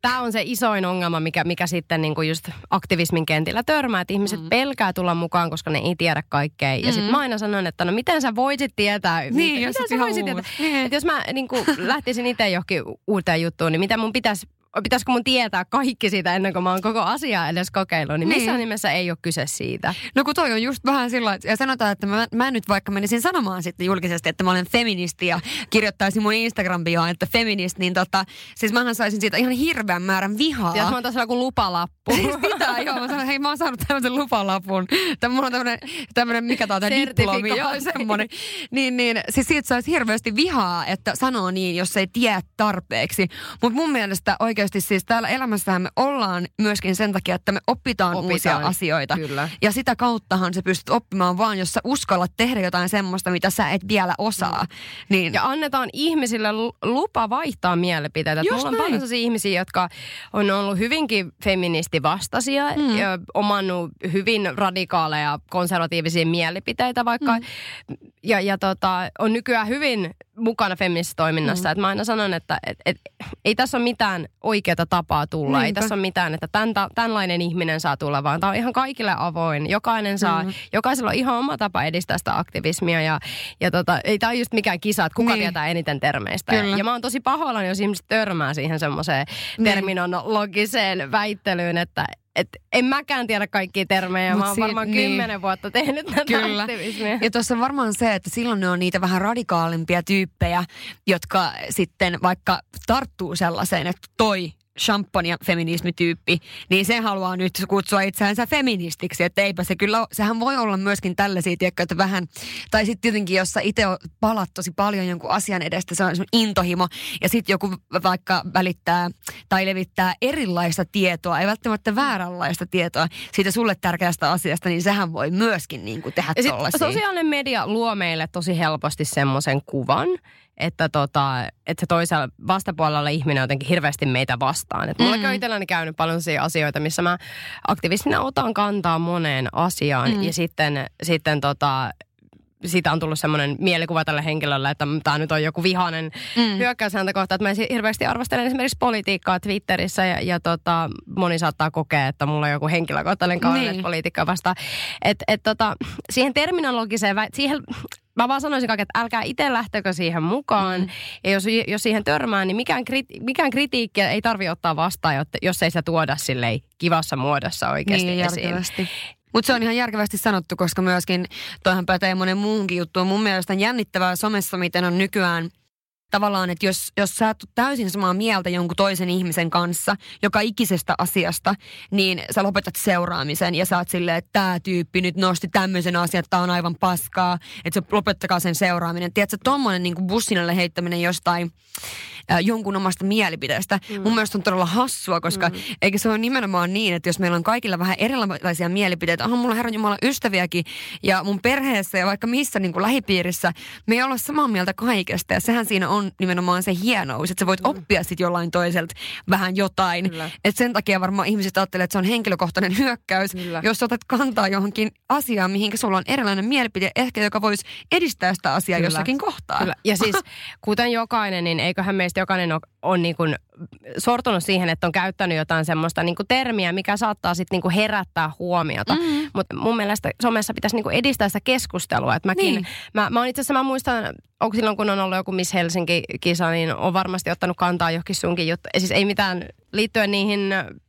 Tämä on se isoin ongelma, mikä, mikä sitten niinku just aktivismin kentillä törmää, että ihmiset mm. pelkää tulla mukaan, koska ne ei tiedä kaikkea. Mm-hmm. Ja sitten mä aina sanon, että no miten sä voisit tietää? Niin, miten, jos miten sä voisit tietää? Niin. Että jos mä niinku lähtisin itse johonkin uuteen juttuun, niin mitä mun pitäisi pitäisikö mun tietää kaikki siitä ennen kuin mä oon koko asiaa edes kokeillut, niin, niin. missään nimessä ei ole kyse siitä. No kun toi on just vähän sillä, ja sanotaan, että mä, mä nyt vaikka menisin sanomaan sitten julkisesti, että mä olen feministi ja kirjoittaisin mun Instagram-bioon, että feminist, niin tota, siis mähän saisin siitä ihan hirveän määrän vihaa. Ja mä oon tässä joku lupalappu. Siis sitä, joo, mä sanon, hei mä oon saanut tämmöisen lupalapun. Tämä mulla on tämmönen, tämmönen mikä tää on, tää diplomi, joo, semmonen. Niin, niin, siis siitä saisi hirveästi vihaa, että sanoo niin, jos ei tiedä tarpeeksi. Mut mun mielestä oikeasti siis täällä elämässähän me ollaan myöskin sen takia, että me opitaan, opitaan uusia asioita. Kyllä. Ja sitä kauttahan sä pystyt oppimaan vaan, jos sä uskallat tehdä jotain semmoista, mitä sä et vielä osaa. Mm. Niin. Ja annetaan ihmisille lupa vaihtaa mielipiteitä. Mulla on paljon sellaisia ihmisiä, jotka on ollut hyvinkin feministivastaisia, mm. omannut hyvin radikaaleja konservatiivisia mielipiteitä vaikka. Mm. Ja, ja tota, on nykyään hyvin mukana feministitoiminnassa. Mm. Et mä aina sanon, että et, et, ei tässä ole mitään oikeaa tapaa tulla. Niinpä. Ei tässä ole mitään, että tämän, tämänlainen ihminen saa tulla, vaan tämä on ihan kaikille avoin. Jokainen saa, mm. jokaisella on ihan oma tapa edistää sitä aktivismia. Ja, ja tota, ei tämä ole just mikään kisa, että kuka niin. tietää eniten termeistä. Ja, ja mä oon tosi pahoillani, jos ihmiset törmää siihen semmoiseen niin. terminologiseen väittelyyn, että että en mäkään tiedä kaikkia termejä. Mut mä oon si- varmaan kymmenen niin. vuotta tehnyt tätä aktivismia. Ja tuossa on varmaan se, että silloin ne on niitä vähän radikaalimpia tyyppejä, jotka sitten vaikka tarttuu sellaiseen, että toi champagne feminismityyppi, niin se haluaa nyt kutsua itseänsä feministiksi, että eipä se kyllä, sehän voi olla myöskin tällaisia, tiedätkö, että vähän, tai sitten tietenkin, jos sä itse palat tosi paljon jonkun asian edestä, se on intohimo, ja sitten joku vaikka välittää tai levittää erilaista tietoa, ei välttämättä vääränlaista tietoa siitä sulle tärkeästä asiasta, niin sehän voi myöskin niin kuin tehdä tollaisia. Sosiaalinen media luo meille tosi helposti semmoisen kuvan, että tota, että se toisella vastapuolella ihminen jotenkin hirveästi meitä vastaan. Että mullakin on itselläni käynyt paljon sellaisia asioita, missä mä aktivistina otan kantaa moneen asiaan mm. ja sitten, sitten tota, siitä on tullut semmoinen mielikuva tälle henkilölle, että tämä nyt on joku vihainen mm. hyökkäys häntä kohtaan. Että mä hirveästi arvostelen esimerkiksi politiikkaa Twitterissä ja, ja tota, moni saattaa kokea, että mulla on joku henkilökohtainen kaunis niin. politiikkaa vastaan. Että et tota, siihen terminologiseen, siihen... Mä vaan sanoisin kaiken, että älkää itse lähtökö siihen mukaan. Mm. Ja jos, jos siihen törmää, niin mikään, kriti- mikään kritiikki ei tarvitse ottaa vastaan, jos ei sitä tuoda silleen kivassa muodossa oikeasti niin, esiin. Mutta se on ihan järkevästi sanottu, koska myöskin toihan pätee monen muunkin juttu. Mun mielestä on jännittävää somessa, miten on nykyään tavallaan, että jos, jos sä et ole täysin samaa mieltä jonkun toisen ihmisen kanssa, joka ikisestä asiasta, niin sä lopetat seuraamisen ja sä oot silleen, että tää tyyppi nyt nosti tämmöisen asian, että tää on aivan paskaa, että se lopettakaa sen seuraaminen. Tiedätkö, tommonen niin kuin bussinalle heittäminen jostain äh, jonkun omasta mielipiteestä, mm. mun mielestä on todella hassua, koska mm. eikä se ole nimenomaan niin, että jos meillä on kaikilla vähän erilaisia mielipiteitä, onhan mulla Herran Jumala ystäviäkin ja mun perheessä ja vaikka missä niin kuin lähipiirissä, me ei olla samaa mieltä kaikesta ja sehän siinä on. On nimenomaan se hienous, että sä voit oppia sitten jollain toiselta vähän jotain. Että sen takia varmaan ihmiset ajattelee, että se on henkilökohtainen hyökkäys, kyllä. jos otat kantaa johonkin asiaan, mihinkä sulla on erilainen mielipide, ehkä joka voisi edistää sitä asiaa kyllä. jossakin kohtaa. Kyllä. Ja siis kuten jokainen, niin eiköhän meistä jokainen ole on niin kuin sortunut siihen, että on käyttänyt jotain semmoista niin kuin termiä, mikä saattaa sitten niin kuin herättää huomiota. Mm-hmm. Mutta mun mielestä somessa pitäisi niin kuin edistää sitä keskustelua. Et mäkin, niin. mä, mä, itse asiassa, mä muistan, onko silloin kun on ollut joku Miss Helsinki-kisa, niin on varmasti ottanut kantaa johonkin sunkin juttu. Siis ei mitään liittyen niihin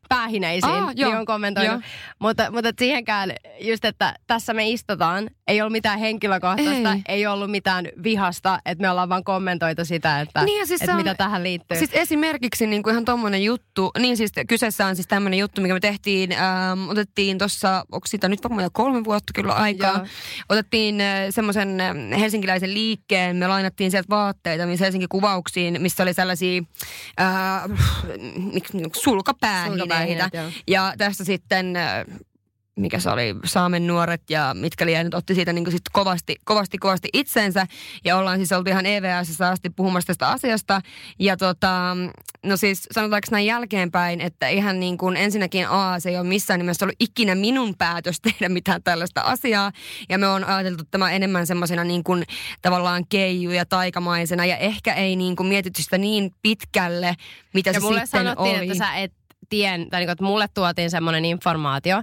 päähineisiin, ah, niin on kommentoinut. Mutta, mutta siihenkään just, että tässä me istutaan, ei ollut mitään henkilökohtaista, ei, ei ollut mitään vihasta, että me ollaan vaan kommentoitu sitä, että, niin siis että on, mitä tähän liittyy. Siis esimerkiksi niin kuin ihan tommoinen juttu, niin siis kyseessä on siis tämmöinen juttu, mikä me tehtiin, ähm, otettiin tuossa, onko siitä nyt varmaan jo kolme vuotta kyllä aikaa, joo. otettiin äh, semmoisen äh, helsinkiläisen liikkeen, me lainattiin sieltä vaatteita, missä Helsingin kuvauksiin, missä oli sellaisia äh, sulkapäähineitä. Ja tästä sitten, mikä se oli, Saamen nuoret ja mitkä liian otti siitä niin sit kovasti, kovasti, kovasti itsensä. Ja ollaan siis oltu ihan E V S:ssä asti puhumassa tästä asiasta. Ja tota, no siis sanotaanko näin jälkeenpäin, että ihan niin kuin ensinnäkin A, se ei ole missään nimessä ollut ikinä minun päätös tehdä mitään tällaista asiaa. Ja me on ajateltu tämä enemmän semmoisena niin kuin tavallaan keiju- ja taikamaisena. Ja ehkä ei niin kuin mietitty sitä niin pitkälle, mitä ja se sitten oli. Ja mulle sanottiin, että sä et tien, tai niin kuin, että mulle tuotiin semmoinen informaatio,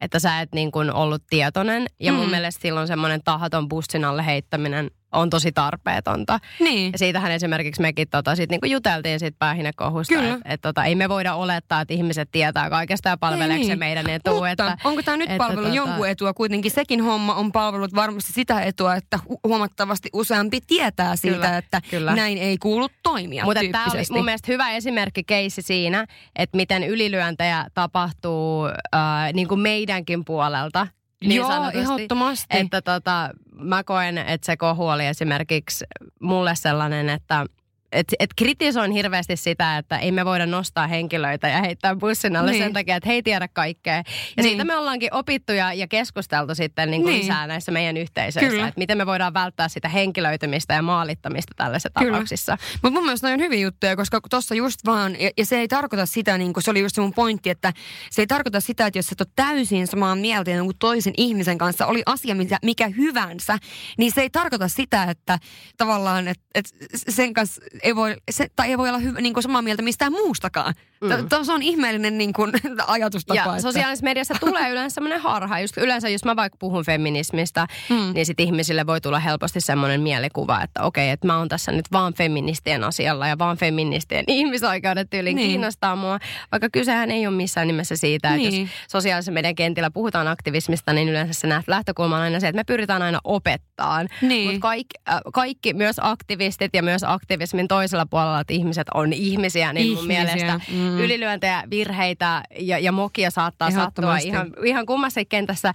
että sä et niin kuin ollut tietoinen. Ja mun mm. mielestä silloin semmoinen tahaton bussin alle heittäminen on tosi tarpeetonta. Niin. Ja siitähän esimerkiksi mekin tota, sit niinku juteltiin siitä päähinekohusta. Kyllä. Että et, tota, ei me voida olettaa, että ihmiset tietää kaikesta ja palveleeko se meidän etua. Mutta että, onko tämä nyt että, palvelu että, jonkun etua? Kuitenkin sekin homma on palvelut varmasti sitä etua, että huomattavasti useampi tietää siitä, kyllä, että kyllä. näin ei kuulu toimia. Mutta tämä oli mun mielestä hyvä esimerkki keissi siinä, että miten ylilyöntejä tapahtuu äh, niin kuin meidänkin puolelta. Niin joo, sanotusti, ehdottomasti. Että tota, mä koen, että se kohu oli esimerkiksi mulle sellainen, että et, et kritisoin hirveästi sitä, että ei me voida nostaa henkilöitä ja heittää bussin alle niin. sen takia, että he ei tiedä kaikkea. Ja niin. siitä me ollaankin opittu ja, ja keskusteltu sitten niin kuin niin. lisää näissä meidän yhteisöissä, että miten me voidaan välttää sitä henkilöitymistä ja maalittamista tällaisissa Kyllä. tapauksissa. Mutta mun mielestä on hyviä juttuja, koska tuossa just vaan, ja, ja se ei tarkoita sitä, niin kuin se oli just se mun pointti, että se ei tarkoita sitä, että jos sä et ole täysin samaa mieltä ja niin toisen ihmisen kanssa oli asia mikä, mikä hyvänsä, niin se ei tarkoita sitä, että tavallaan, että, että sen kanssa... Ei voi, se, tai ei voi olla hyvä, niin kuin samaa mieltä mistään muustakaan. Mm. T- se on ihmeellinen niin kuin, ajatustapa. Ja että... sosiaalisessa mediassa tulee yleensä semmoinen harha. Just, yleensä jos mä vaikka puhun feminismistä, mm. niin sitten ihmisille voi tulla helposti semmoinen mielikuva, että okei, että mä oon tässä nyt vaan feministien asialla ja vaan feministien ihmisoikeudet tyyliin niin. kiinnostaa mua. Vaikka kysehän ei ole missään nimessä siitä, että niin. jos sosiaalisen median kentillä puhutaan aktivismista, niin yleensä se nähdään lähtökulma on aina se, että me pyritään aina opettaan. Niin. Mutta kaikki, äh, kaikki, myös aktivistit ja myös aktivismin toisella puolella, että ihmiset on ihmisiä, niin ihmisiä. Mun mielestä... Mm. Ylilyöntejä, virheitä ja, ja mokia saattaa sattua ihan, ihan kummassakin kentässä.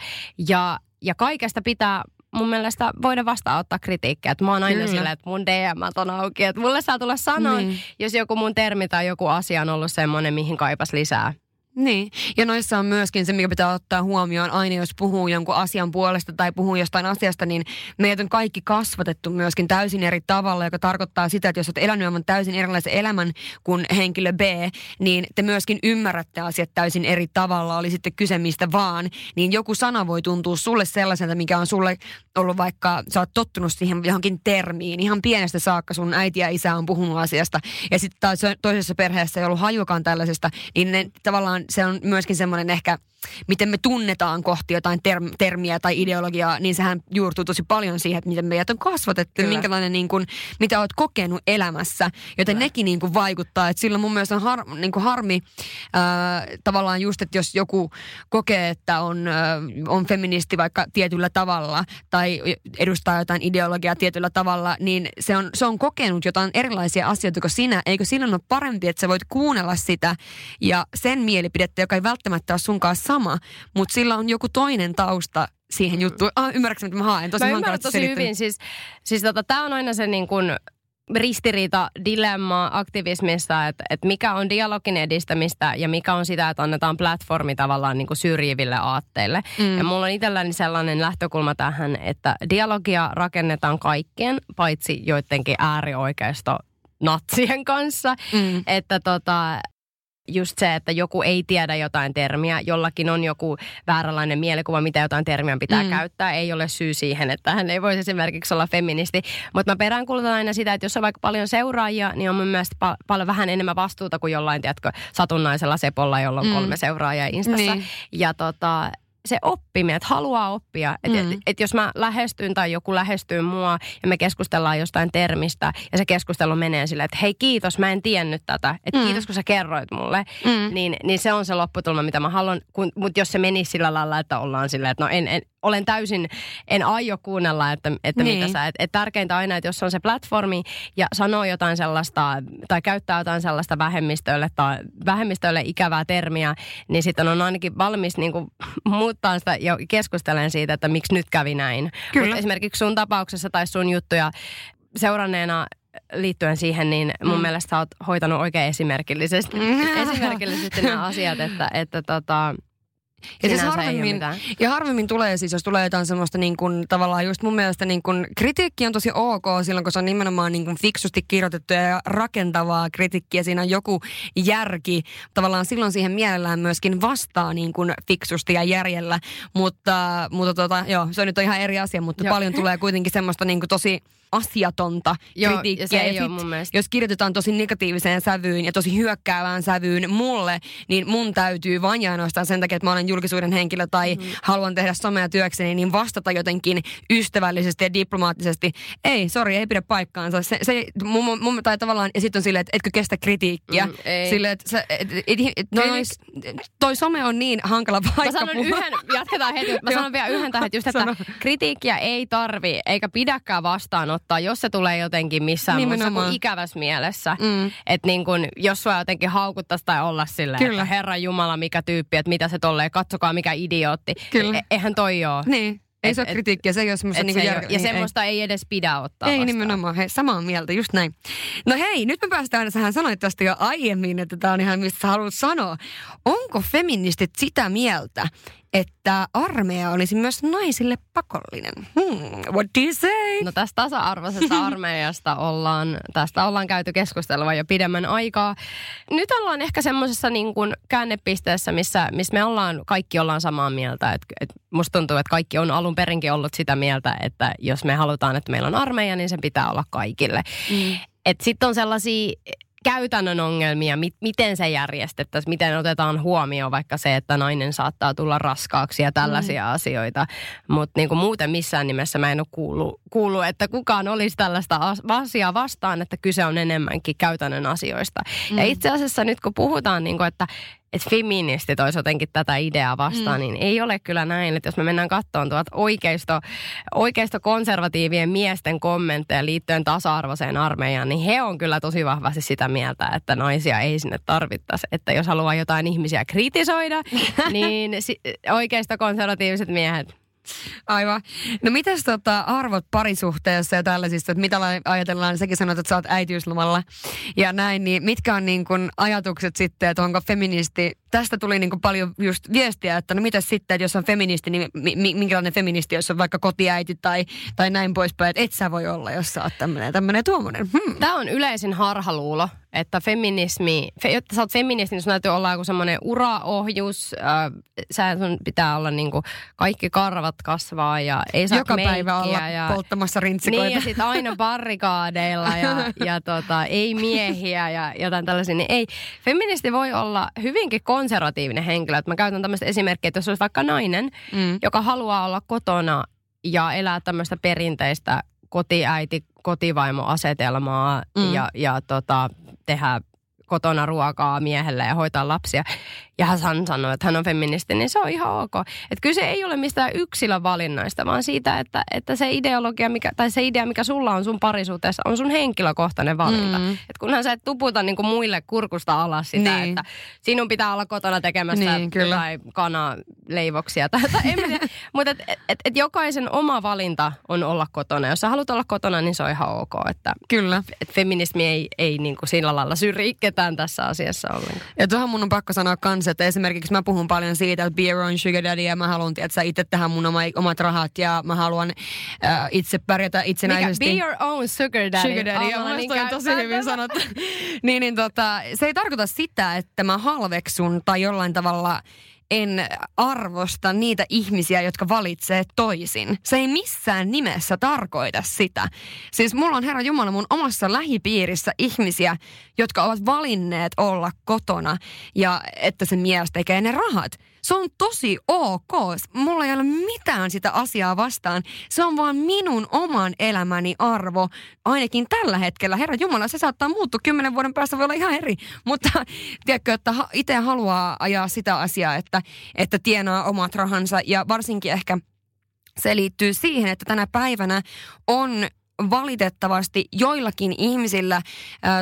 Ja, ja kaikesta pitää mun mielestä voida vastaanottaa kritiikkiä. Että mä oon aina silleen, että mun D M:t on auki. Että mulle saa tulla sanoa, niin. jos joku mun termi tai joku asia on ollut semmoinen, mihin kaipas lisää. Niin, ja noissa on myöskin se, mikä pitää ottaa huomioon aina, jos puhuu jonkun asian puolesta tai puhuu jostain asiasta, niin meidät on kaikki kasvatettu myöskin täysin eri tavalla, joka tarkoittaa sitä, että jos olet elänyt aivan täysin erilaisen elämän kuin henkilö B, niin te myöskin ymmärrätte asiat täysin eri tavalla, oli sitten kyse mistä vaan, niin joku sana voi tuntua sulle sellaiselta, mikä on sulle ollut vaikka, sä oot tottunut siihen johonkin termiin, ihan pienestä saakka sun äiti ja isä on puhunut asiasta, ja sitten taas toisessa perheessä ei ollut hajuakaan tällaisesta, niin ne tavallaan se on myöskin semmoinen ehkä, miten me tunnetaan kohti jotain term- termiä tai ideologiaa, niin sehän juurtuu tosi paljon siihen, että miten meidät on kasvatettu, Kyllä. minkälainen niin kuin, mitä olet kokenut elämässä, joten Kyllä. nekin niin kuin vaikuttaa. Että silloin mun mielestä on har- niin kuin harmi äh, tavallaan just, että jos joku kokee, että on, äh, on feministi vaikka tietyllä tavalla tai edustaa jotain ideologiaa tietyllä tavalla, niin se on, se on kokenut jotain erilaisia asioita kuin sinä. Eikö silloin ole parempi, että sä voit kuunnella sitä ja sen mieli pidettä, joka ei välttämättä ole sunkaan sama, mutta sillä on joku toinen tausta siihen juttuun. Ah, ymmärrätkö, mitä mä haen? Tosi mä ymmärrän tosi selittynyt. Hyvin. Siis, siis tota, tää on aina se niin kun ristiriita, dilemma aktivismissa, että et mikä on dialogin edistämistä ja mikä on sitä, että annetaan platformi tavallaan niin kuin syrjiville aatteille. Mm. Ja mulla on itselläni sellainen lähtökulma tähän, että dialogia rakennetaan kaikkien, paitsi joidenkin äärioikeisto natsien kanssa. Mm. Että tota... Just se, että joku ei tiedä jotain termiä, jollakin on joku vääränlainen mielikuva, mitä jotain termiä pitää mm. käyttää. Ei ole syy siihen, että hän ei voisi esimerkiksi olla feministi. Mutta mä peräänkuulutan aina sitä, että jos on vaikka paljon seuraajia, niin on mun mielestä pal- paljon vähän enemmän vastuuta kuin jollain, tiedätkö, satunnaisella sepolla, jolla on mm. kolme seuraajaa Instassa. Niin. Ja tota... se oppiminen, että haluaa oppia. Että mm. et, et jos mä lähestyn tai joku lähestyy mua ja me keskustellaan jostain termistä ja se keskustelu menee silleen, että hei kiitos, mä en tiennyt tätä. Että mm. kiitos, kun sä kerroit mulle. Mm. Niin, niin se on se lopputulma, mitä mä haluan. Mutta jos se menisi sillä lailla, että ollaan silleen, että no en, en, olen täysin, en aio kuunnella, että, että niin. mitä sä. Et, et tärkeintä aina, että jos on se platformi ja sanoo jotain sellaista tai käyttää jotain sellaista vähemmistölle tai vähemmistölle ikävää termiä, niin sitten on ainakin valmis niinku muuttaa sitä ja keskustelen siitä, että miksi nyt kävi näin. Mutta esimerkiksi sun tapauksessa tai sun juttuja seuranneena liittyen siihen, niin mun mm. mielestä sä oot hoitanut oikein esimerkillisesti, esimerkillisesti nämä asiat, että, että tota... Ja, siis harvemmin, ja harvemmin tulee siis, jos tulee jotain semmoista niin kuin, tavallaan just mun mielestä niin kuin, kritiikki on tosi ok silloin, kun se on nimenomaan niin kuin, fiksusti kirjoitettu ja rakentavaa kritiikkiä. Siinä on joku järki. Tavallaan silloin siihen mielellään myöskin vastaa niin kuin, fiksusti ja järjellä. Mutta, mutta tota, joo, se on nyt ihan eri asia, mutta joo. paljon tulee kuitenkin semmoista niin kuin, tosi... asiatonta Joo, kritiikkiä. Ja ja sit, jos kirjoitetaan tosi negatiiviseen sävyyn ja tosi hyökkäävään sävyyn mulle, niin mun täytyy vain ja ainoastaan sen takia, että mä olen julkisuuden henkilö tai mm. haluan tehdä somea työkseni, niin vastata jotenkin ystävällisesti ja diplomaattisesti. Ei, sori, ei pidä paikkaansa. Se, se, mun, mun, tai tavallaan, ja sitten on silleen, että etkö kestä kritiikkiä. Mm, silleen, että sä, et, et, et, no, nois, toi some on niin hankala paikka. Mä sanon yhden, jatketaan heti, mä sanon vielä yhden tähän, että just, että kritiikkiä ei tarvi eikä pidäkään vastaanottaa, jos se tulee jotenkin missään Nimenomaan. Muussa kuin ikävässä mielessä. Mm. Että niin kun, jos sua jotenkin haukuttaisi tai olla silleen, Kyllä. että herra jumala, mikä tyyppi, että mitä se tolleen, katsokaa mikä idiootti. E- eihän toi oo. Niin. Ei et, se ole kritiikkiä, se ei ole semmoista niinku se järkeä. Ja niin, semmoista ei. ei edes pidä ottaa Ei vastaan. Nimenomaan, hei, samaa mieltä, just näin. No hei, nyt me päästään, sähän sanoit tästä jo aiemmin, että tää on ihan mistä sä haluat sanoa. Onko feministit sitä mieltä, että armeija olisi myös naisille pakollinen? Hmm, what do you say? No tästä tasa-arvoisesta armeijasta ollaan, tästä ollaan käyty keskustelua jo pidemmän aikaa. Nyt ollaan ehkä semmoisessa niin kuin käännepisteessä, missä, missä me ollaan, kaikki ollaan samaa mieltä. Et, et musta tuntuu, että kaikki on alun perinkin ollut sitä mieltä, että jos me halutaan, että meillä on armeija, niin sen pitää olla kaikille. Mm. Et sit on sellaisia käytännön ongelmia, mit, miten se järjestettäisiin, miten otetaan huomioon vaikka se, että nainen saattaa tulla raskaaksi ja tällaisia mm. asioita. Mutta niinku muuten missään nimessä mä en ole kuullut, kuullut, että kukaan olisi tällaista asiaa vastaan, että kyse on enemmänkin käytännön asioista. Mm. Ja itse asiassa nyt kun puhutaan, niinku, että että feministit olisi jotenkin tätä ideaa vastaan, mm. niin ei ole kyllä näin. Että jos me mennään katsomaan tuolta oikeisto, oikeistokonservatiivien miesten kommentteja liittyen tasa-arvoiseen armeijaan, niin he on kyllä tosi vahvasti sitä mieltä, että naisia ei sinne tarvittaisi. Että jos haluaa jotain ihmisiä kritisoida, niin oikeistokonservatiiviset miehet. Aivan. No mitäs tota arvot parisuhteessa ja tällaisista, että mitä ajatellaan, säkin sanoit, että sä oot äitiyslomalla ja näin, niin mitkä on niin kun ajatukset sitten, että onko feministi, tästä tuli niin kun paljon just viestiä, että no mitäs sitten, että jos on feministi, niin mi- minkälainen feministi, jos on vaikka kotiäiti tai, tai näin poispäin, että et sä voi olla, jos sä oot tämmönen, tämmönen tuommoinen. Hmm. Tämä on yleisin harhaluulo, että feminismi, fe, jotta sä oot feministi, niin sun täytyy olla joku semmoinen uraohjus, äh, sä sun pitää olla niin kuin kaikki karvat kasvaa ja ei saa joka meikkiä. Päivä olla ja polttamassa rintsikoita. Niin ja sit aina barrikaadeilla ja, ja tota, ei miehiä ja jotain tällaisia. Niin ei, feministi voi olla hyvinkin konservatiivinen henkilö. Et mä käytän tämmöistä esimerkkiä, että jos olisi vaikka nainen, mm. joka haluaa olla kotona ja elää tämmöistä perinteistä kotiäiti, kotivaimo-asetelmaa mm. ja, ja tota, tehdä kotona ruokaa miehelle ja hoitaa lapsia. Ja hän sanoo, että hän on feministi, niin se on ihan ok. Että kyse ei ole mistään yksilövalinnoista, vaan siitä, että, että se ideologia, mikä, tai se idea, mikä sulla on sun parisuhteessa, on sun henkilökohtainen valinta. Mm. Että kunhan sä et tuputa niin kuin muille kurkusta alas sitä, niin. että sinun pitää olla kotona tekemässä niin, tai kanaleivoksia. Tai, tai Mutta että et, et jokaisen oma valinta on olla kotona. Jos sä haluat olla kotona, niin se on ihan ok. Että Kyllä. Et feminismi ei, ei niin kuin sillä lailla syrji ketään tässä asiassa ollenkaan. Ja tuohon mun on pakko sanoa kans, että esimerkiksi mä puhun paljon siitä, että be your own sugar daddy ja mä haluan, että sä itse tähän mun oma, omat rahat ja mä haluan äh, itse pärjätä itsenäisesti. Mikä? Be your own sugar daddy. Sugar daddy, oh, ja niin on tosi hyvin sanottu. niin, niin tota, se ei tarkoita sitä, että mä halveksun tai jollain tavalla en arvosta niitä ihmisiä, jotka valitsee toisin. Se ei missään nimessä tarkoita sitä. Siis mulla on, herra jumala, mun omassa lähipiirissä ihmisiä, jotka ovat valinneet olla kotona ja että se mies tekee ne rahat. Se on tosi ok. Mulla ei ole mitään sitä asiaa vastaan. Se on vaan minun oman elämäni arvo. Ainakin tällä hetkellä. Herra jumala, se saattaa muuttua. Kymmenen vuoden päästä voi olla ihan eri. Mutta tiedätkö, että itse haluaa ajaa sitä asiaa, että, että tienaa omat rahansa. Ja varsinkin ehkä se liittyy siihen, että tänä päivänä on valitettavasti joillakin ihmisillä äh,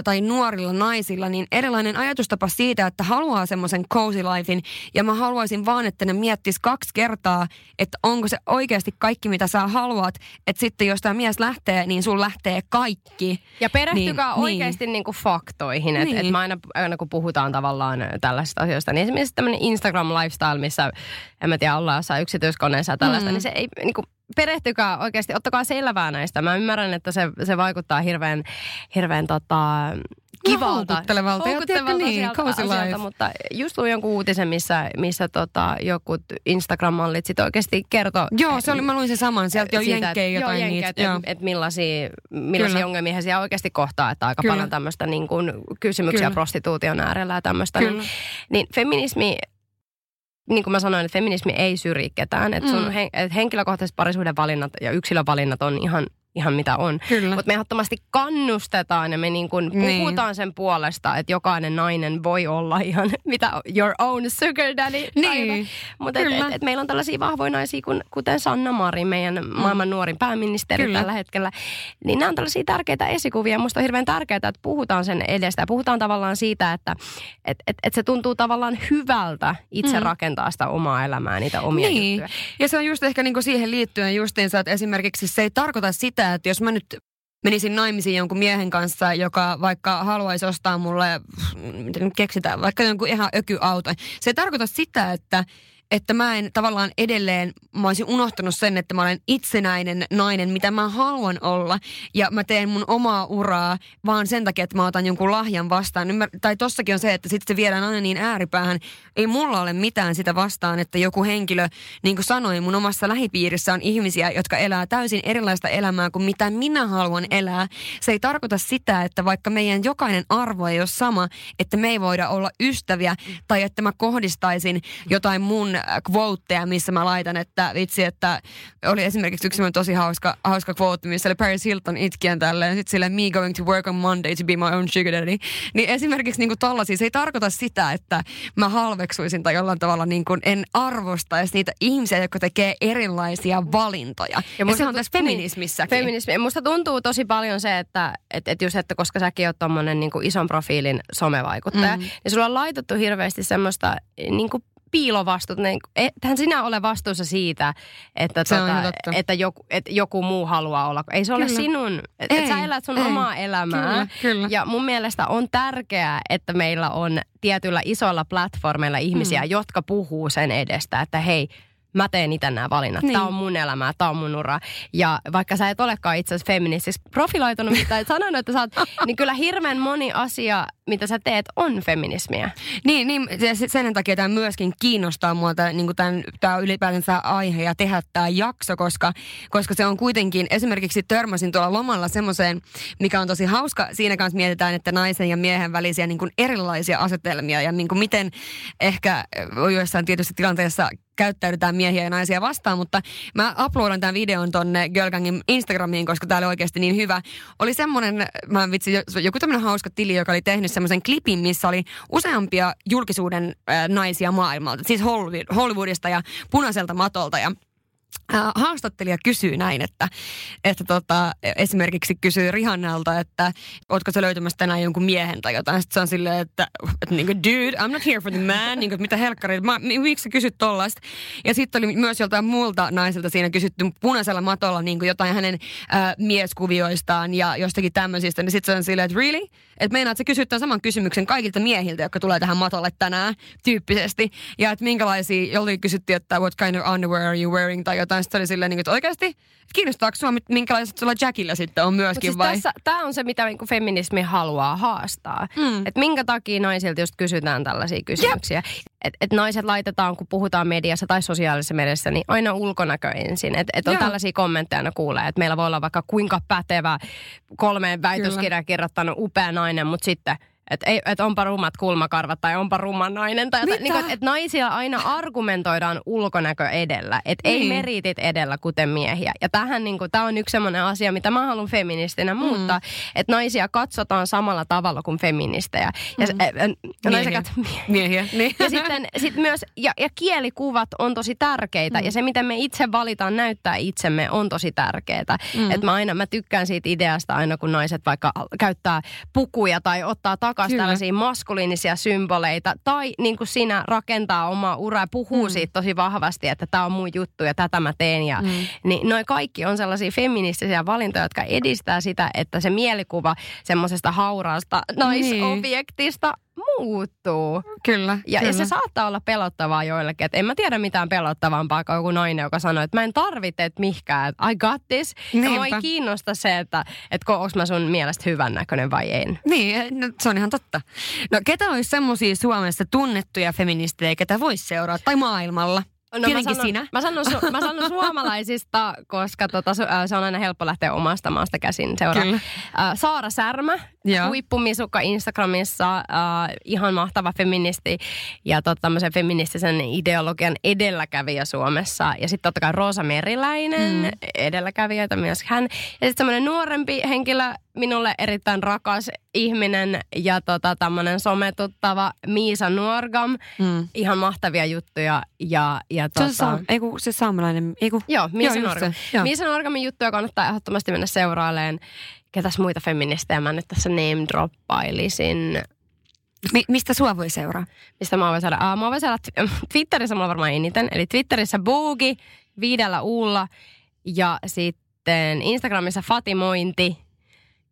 tai nuorilla naisilla niin erilainen ajatustapa siitä, että haluaa semmoisen cozy lifein ja mä haluaisin vaan, että ne miettis kaksi kertaa, että onko se oikeasti kaikki, mitä sä haluat, että sitten jos tämä mies lähtee, niin sun lähtee kaikki. Ja perehtykää niin, oikeasti niin. Niinku faktoihin, että niin. et mä aina, aina kun puhutaan tavallaan tällaisista asioista, niin esimerkiksi tämmöinen Instagram lifestyle, missä en mä tiedä, ollaan jossain yksityiskoneessa ja tällaista, mm. niin se ei niinku perehtykää oikeasti, ottakaa selvää näistä. Mä ymmärrän, että se, se vaikuttaa hirveän, hirveän tota, kivalta. Houkuttelevalta. Houkuttelevalta niin, asialta, mutta just luin jonkun uutisen, missä, missä tota, joku Instagram-mallit sit oikeasti kertoi. Joo, se oli, mä luin sen saman. Sieltä jo jenkkejä jotain jenkeä, niitä. Että et, et millaisia, millaisia ongelmia he siellä oikeasti kohtaa. Että aika Kyllä. paljon tämmöistä niin kuin, kysymyksiä Kyllä. prostituution äärellä ja tämmöistä. Niin, niin feminismi... Niin kuin mä sanoin, että feminismi ei syrji ketään. Että sun mm. hen, et henkilökohtaiset parisuuden valinnat ja yksilövalinnat on ihan, ihan mitä on. Mutta me ehdottomasti kannustetaan ja me niin kuin puhutaan niin. sen puolesta, että jokainen nainen voi olla ihan mitä your own sugar daddy. Niin. Mutta et, et, et meillä on tällaisia vahvoja naisia, kuten Sanna Marin, meidän mm. maailman nuorin pääministeri Kyllä. tällä hetkellä. Niin nämä on tällaisia tärkeitä esikuvia. Musta on hirveän tärkeää, että puhutaan sen edestä. Puhutaan tavallaan siitä, että et, et, et se tuntuu tavallaan hyvältä itse mm. rakentaa sitä omaa elämää, niitä omia niin. juttuja. Ja se on just ehkä niinku siihen liittyen justiinsa, että esimerkiksi se ei tarkoita sitä, että jos mä nyt menisin naimisiin jonkun miehen kanssa, joka vaikka haluaisi ostaa mulle, mitä nyt keksitään, vaikka jonkun ihan ökyauton. Se ei tarkoita sitä, että, että mä en tavallaan edelleen, mä olisin unohtanut sen, että mä olen itsenäinen nainen, mitä mä haluan olla. Ja mä teen mun omaa uraa vaan sen takia, että mä otan jonkun lahjan vastaan. Ymmär, tai tossakin on se, että sitten se viedään aina niin ääripäähän. Ei mulla ole mitään sitä vastaan, että joku henkilö, niin kuin sanoin, mun omassa lähipiirissä on ihmisiä, jotka elää täysin erilaista elämää kuin mitä minä haluan elää. Se ei tarkoita sitä, että vaikka meidän jokainen arvo ei ole sama, että me ei voida olla ystäviä tai että mä kohdistaisin jotain mun quoteja, missä mä laitan, että vitsi, että oli esimerkiksi yksi tosi hauska, hauska quote, missä oli Paris Hilton itkien tälleen, sitten silleen, me going to work on Monday to be my own sugar daddy. Niin esimerkiksi niin kuin tollaisia, se ei tarkoita sitä, että mä halveksuisin tai jollain tavalla niin kuin en arvostaisi niitä ihmisiä, jotka tekee erilaisia valintoja. Ja, ja se on tässä feminismissäkin. Feminismi. Musta tuntuu tosi paljon se, että et, et just, että koska säkin oot tommonen niin kuin ison profiilin somevaikuttaja, mm. niin sulla on laitettu hirveästi semmoista niin kuin piilovastuut. Ethän sinä ole vastuussa siitä, että, tuota, että, joku, että joku muu haluaa olla. Ei se Kyllä. ole sinun. Et, ei, et sä elät sun ei. omaa elämää. Kyllä, kyllä. Ja mun mielestä on tärkeää, että meillä on tietyillä isoilla platformeilla ihmisiä, mm. jotka puhuu sen edestä, että hei, mä teen itse nämä valinnat. Niin. Tää on mun elämää, tää on mun ura. Ja vaikka sä et olekaan itse asiassa feministiksi profiloitunut, mitä et sanonut, että sä oot, niin kyllä hirveän moni asia, mitä sä teet, on feminismiä. Niin, niin sen takia tämä myöskin kiinnostaa mua, niin tämä ylipäätänsä aihe ja tehdä tämä jakso, koska, koska se on kuitenkin, esimerkiksi törmäsin tuolla lomalla semmoiseen, mikä on tosi hauska. Siinä kanssa mietitään, että naisen ja miehen välisiä niin kuin erilaisia asetelmia ja niin kuin miten ehkä jossain tietysti tilanteessa käyttäydytään miehiä ja naisia vastaan, mutta mä uploadan tämän videon tonne Girl Gangin Instagramiin, koska tää oli oikeasti niin hyvä. Oli semmonen, mä vitsi, joku tämmönen hauska tili, joka oli tehnyt semmoisen klipin, missä oli useampia julkisuuden äh, naisia maailmalta, siis Hollywoodista ja punaiselta matolta ja haastattelija kysyy näin, että, että tota, esimerkiksi kysyy Rihannalta, että ootko sä löytämässä tänään jonkun miehen tai jotain. Sitten se on silleen, että, että niin kuin, dude, I'm not here for the man, niin kuin, mitä helkkari, miksi sä kysyt tollaista. Ja sitten oli myös joltain muulta naiselta siinä kysytty punaisella matolla niin kuin jotain hänen ää, mieskuvioistaan ja jostakin tämmöisistä. Niin sitten se on silleen, että really? Että meinaat sä kysyt tämän saman kysymyksen kaikilta miehiltä, jotka tulee tähän matolle tänään tyyppisesti. Ja että minkälaisia, jolloin kysyttiin, että what kind of underwear are you wearing tai jotain. Sitten se oli silleen, että oikeasti kiinnostaako sinua, minkälaiset sulla Jackilla sitten on myöskin siis vai? Tämä on se, mitä niinku feminismi haluaa haastaa. Mm. Että minkä takia naisilta just kysytään tällaisia kysymyksiä. Että et naiset laitetaan, kun puhutaan mediassa tai sosiaalisessa mediassa, niin aina ulkonäkö ensin. Että et on Joo. tällaisia kommentteja aina kuulee. Että meillä voi olla vaikka kuinka pätevä kolmeen väitöskirjaan kirjoittanut upea nainen, mutta sitten... Että et onpa rummat kulmakarvat tai onpa rumman nainen. Tai niin, että naisia aina argumentoidaan ulkonäkö edellä. Että niin. ei meritit edellä, kuten miehiä. Ja tähän niin kuin, tämä on yksi sellainen asia, mitä mä haluan feministinä mm. muuttaa. Että naisia katsotaan samalla tavalla kuin feministejä. Ja, mm. ä, ä, miehiä. miehiä. Niin. Ja, sitten, sit myös, ja, ja kielikuvat on tosi tärkeitä. Mm. Ja se, miten me itse valitaan näyttää itsemme, on tosi tärkeää. Mm. Että mä, aina, mä tykkään siitä ideasta aina, kun naiset vaikka käyttää pukuja tai ottaa tak- Kyllä. tällaisia maskuliinisia symboleita tai niin kuin sinä rakentaa omaa uraa ja puhuu mm. siitä tosi vahvasti, että tämä on mun juttu ja tätä mä teen. Ja, mm. niin noi kaikki on sellaisia feministisiä valintoja, jotka edistää sitä, että se mielikuva semmoisesta hauraasta naisobjektista niin. muuttuu. Kyllä. Ja, kyllä. ja se saattaa olla pelottavaa joillekin. Et en mä tiedä mitään pelottavampaa kuin joku nainen, joka sanoo, että mä en tarvitse et mihkään. I got this. Niinpä. Ja mua ei kiinnosta se, että et onko mä sun mielestä hyvännäköinen vai en. Niin, no, se on ihan totta. No ketä olisi semmoisia Suomessa tunnettuja feministejä, ketä voisi seurata tai maailmalla? No, tietenkin mä sanon, sinä. Mä sanon, su, mä sanon suomalaisista, koska tota, se on aina helppo lähteä omasta maasta käsin seuraamaan. Saara Särmä, joo. Huippumisukka Instagramissa, äh, ihan mahtava feministi ja tota, tämmöisen feministisen ideologian edelläkävijä Suomessa. Ja sitten totta kai Roosa Meriläinen, mm. edelläkävijöitä myös hän. Ja sitten semmoinen nuorempi henkilö, minulle erittäin rakas ihminen ja tota, tämmöinen sometuttava Miisa Nuorgam. Mm. Ihan mahtavia juttuja. Ja, ja tota... Se on saam... Eiku, se saamelainen, eiku? Joo, Miisa Nuorgam. Miisa Nuorgamin juttuja kannattaa ehdottomasti mennä seuraaleen. Ketäs muita feministejä mä nyt tässä name droppailisin. Mi- mistä sua voi seuraa? Mistä mä voin saada? Ah, mä voin saada t- Twitterissä mulla varmaan eniten. Eli Twitterissä Boogi, viidellä uulla ja sitten Instagramissa Fatimointi.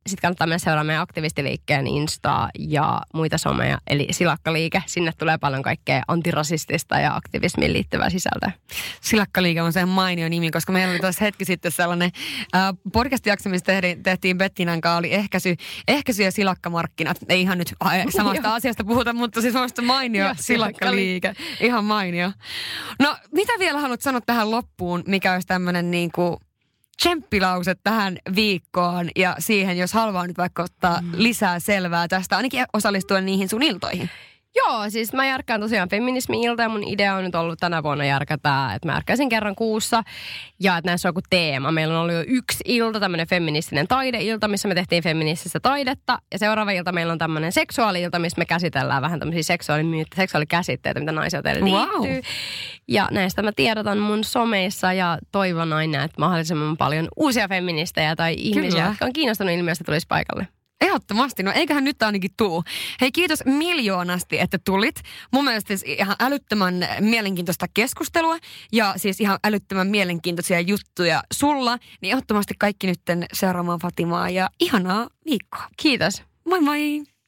Sitten kannattaa mennä seuraamaan meidän aktivistiliikkeen instaa ja muita someja, eli Silakkaliike. Sinne tulee paljon kaikkea antirasistista ja aktivismiin liittyvää sisältöä. Silakkaliike on se mainio nimi, koska meillä oli tuossa hetki sitten sellainen äh, podcast-jakso, missä tehtiin, tehtiin Bettinan kanssa, oli ehkäisy, ehkäisy ja silakkamarkkinat. Ei ihan nyt samasta asiasta puhuta, mutta siis minusta mainio Silakkaliike. Ihan mainio. No, mitä vielä haluat sanoa tähän loppuun, mikä olisi tämmöinen niin kuin... tsemppilauset tähän viikkoon ja siihen, jos haluaa nyt vaikka ottaa mm. lisää selvää tästä, ainakin osallistua niihin sun iltoihin. Joo, siis mä järkkään tosiaan feminismi-ilta ja mun idea on nyt ollut tänä vuonna järkätä, että mä järkäisin kerran kuussa ja että näissä on joku teema. Meillä on ollut jo yksi ilta, tämmöinen feministinen taideilta, missä me tehtiin feminististä taidetta ja seuraava ilta meillä on tämmöinen seksuaali-ilta, missä me käsitellään vähän tämmöisiä seksuaalimyyttä, seksuaalikäsitteitä, mitä naisia teille liittyy. Wow. Ja näistä mä tiedotan mun someissa ja toivon aina, että mahdollisimman paljon uusia feministejä tai ihmisiä, kyllä, jotka on kiinnostunut ilmiöstä, tulisi paikalle. Ehdottomasti. No eiköhän nyt ainakin tuu. Hei, kiitos miljoonasti, että tulit. Mun mielestä ihan älyttömän mielenkiintoista keskustelua ja siis ihan älyttömän mielenkiintoisia juttuja sulla. Niin ehdottomasti kaikki nytten seuraamaan Fatimaa ja ihanaa viikkoa. Kiitos. Moi moi.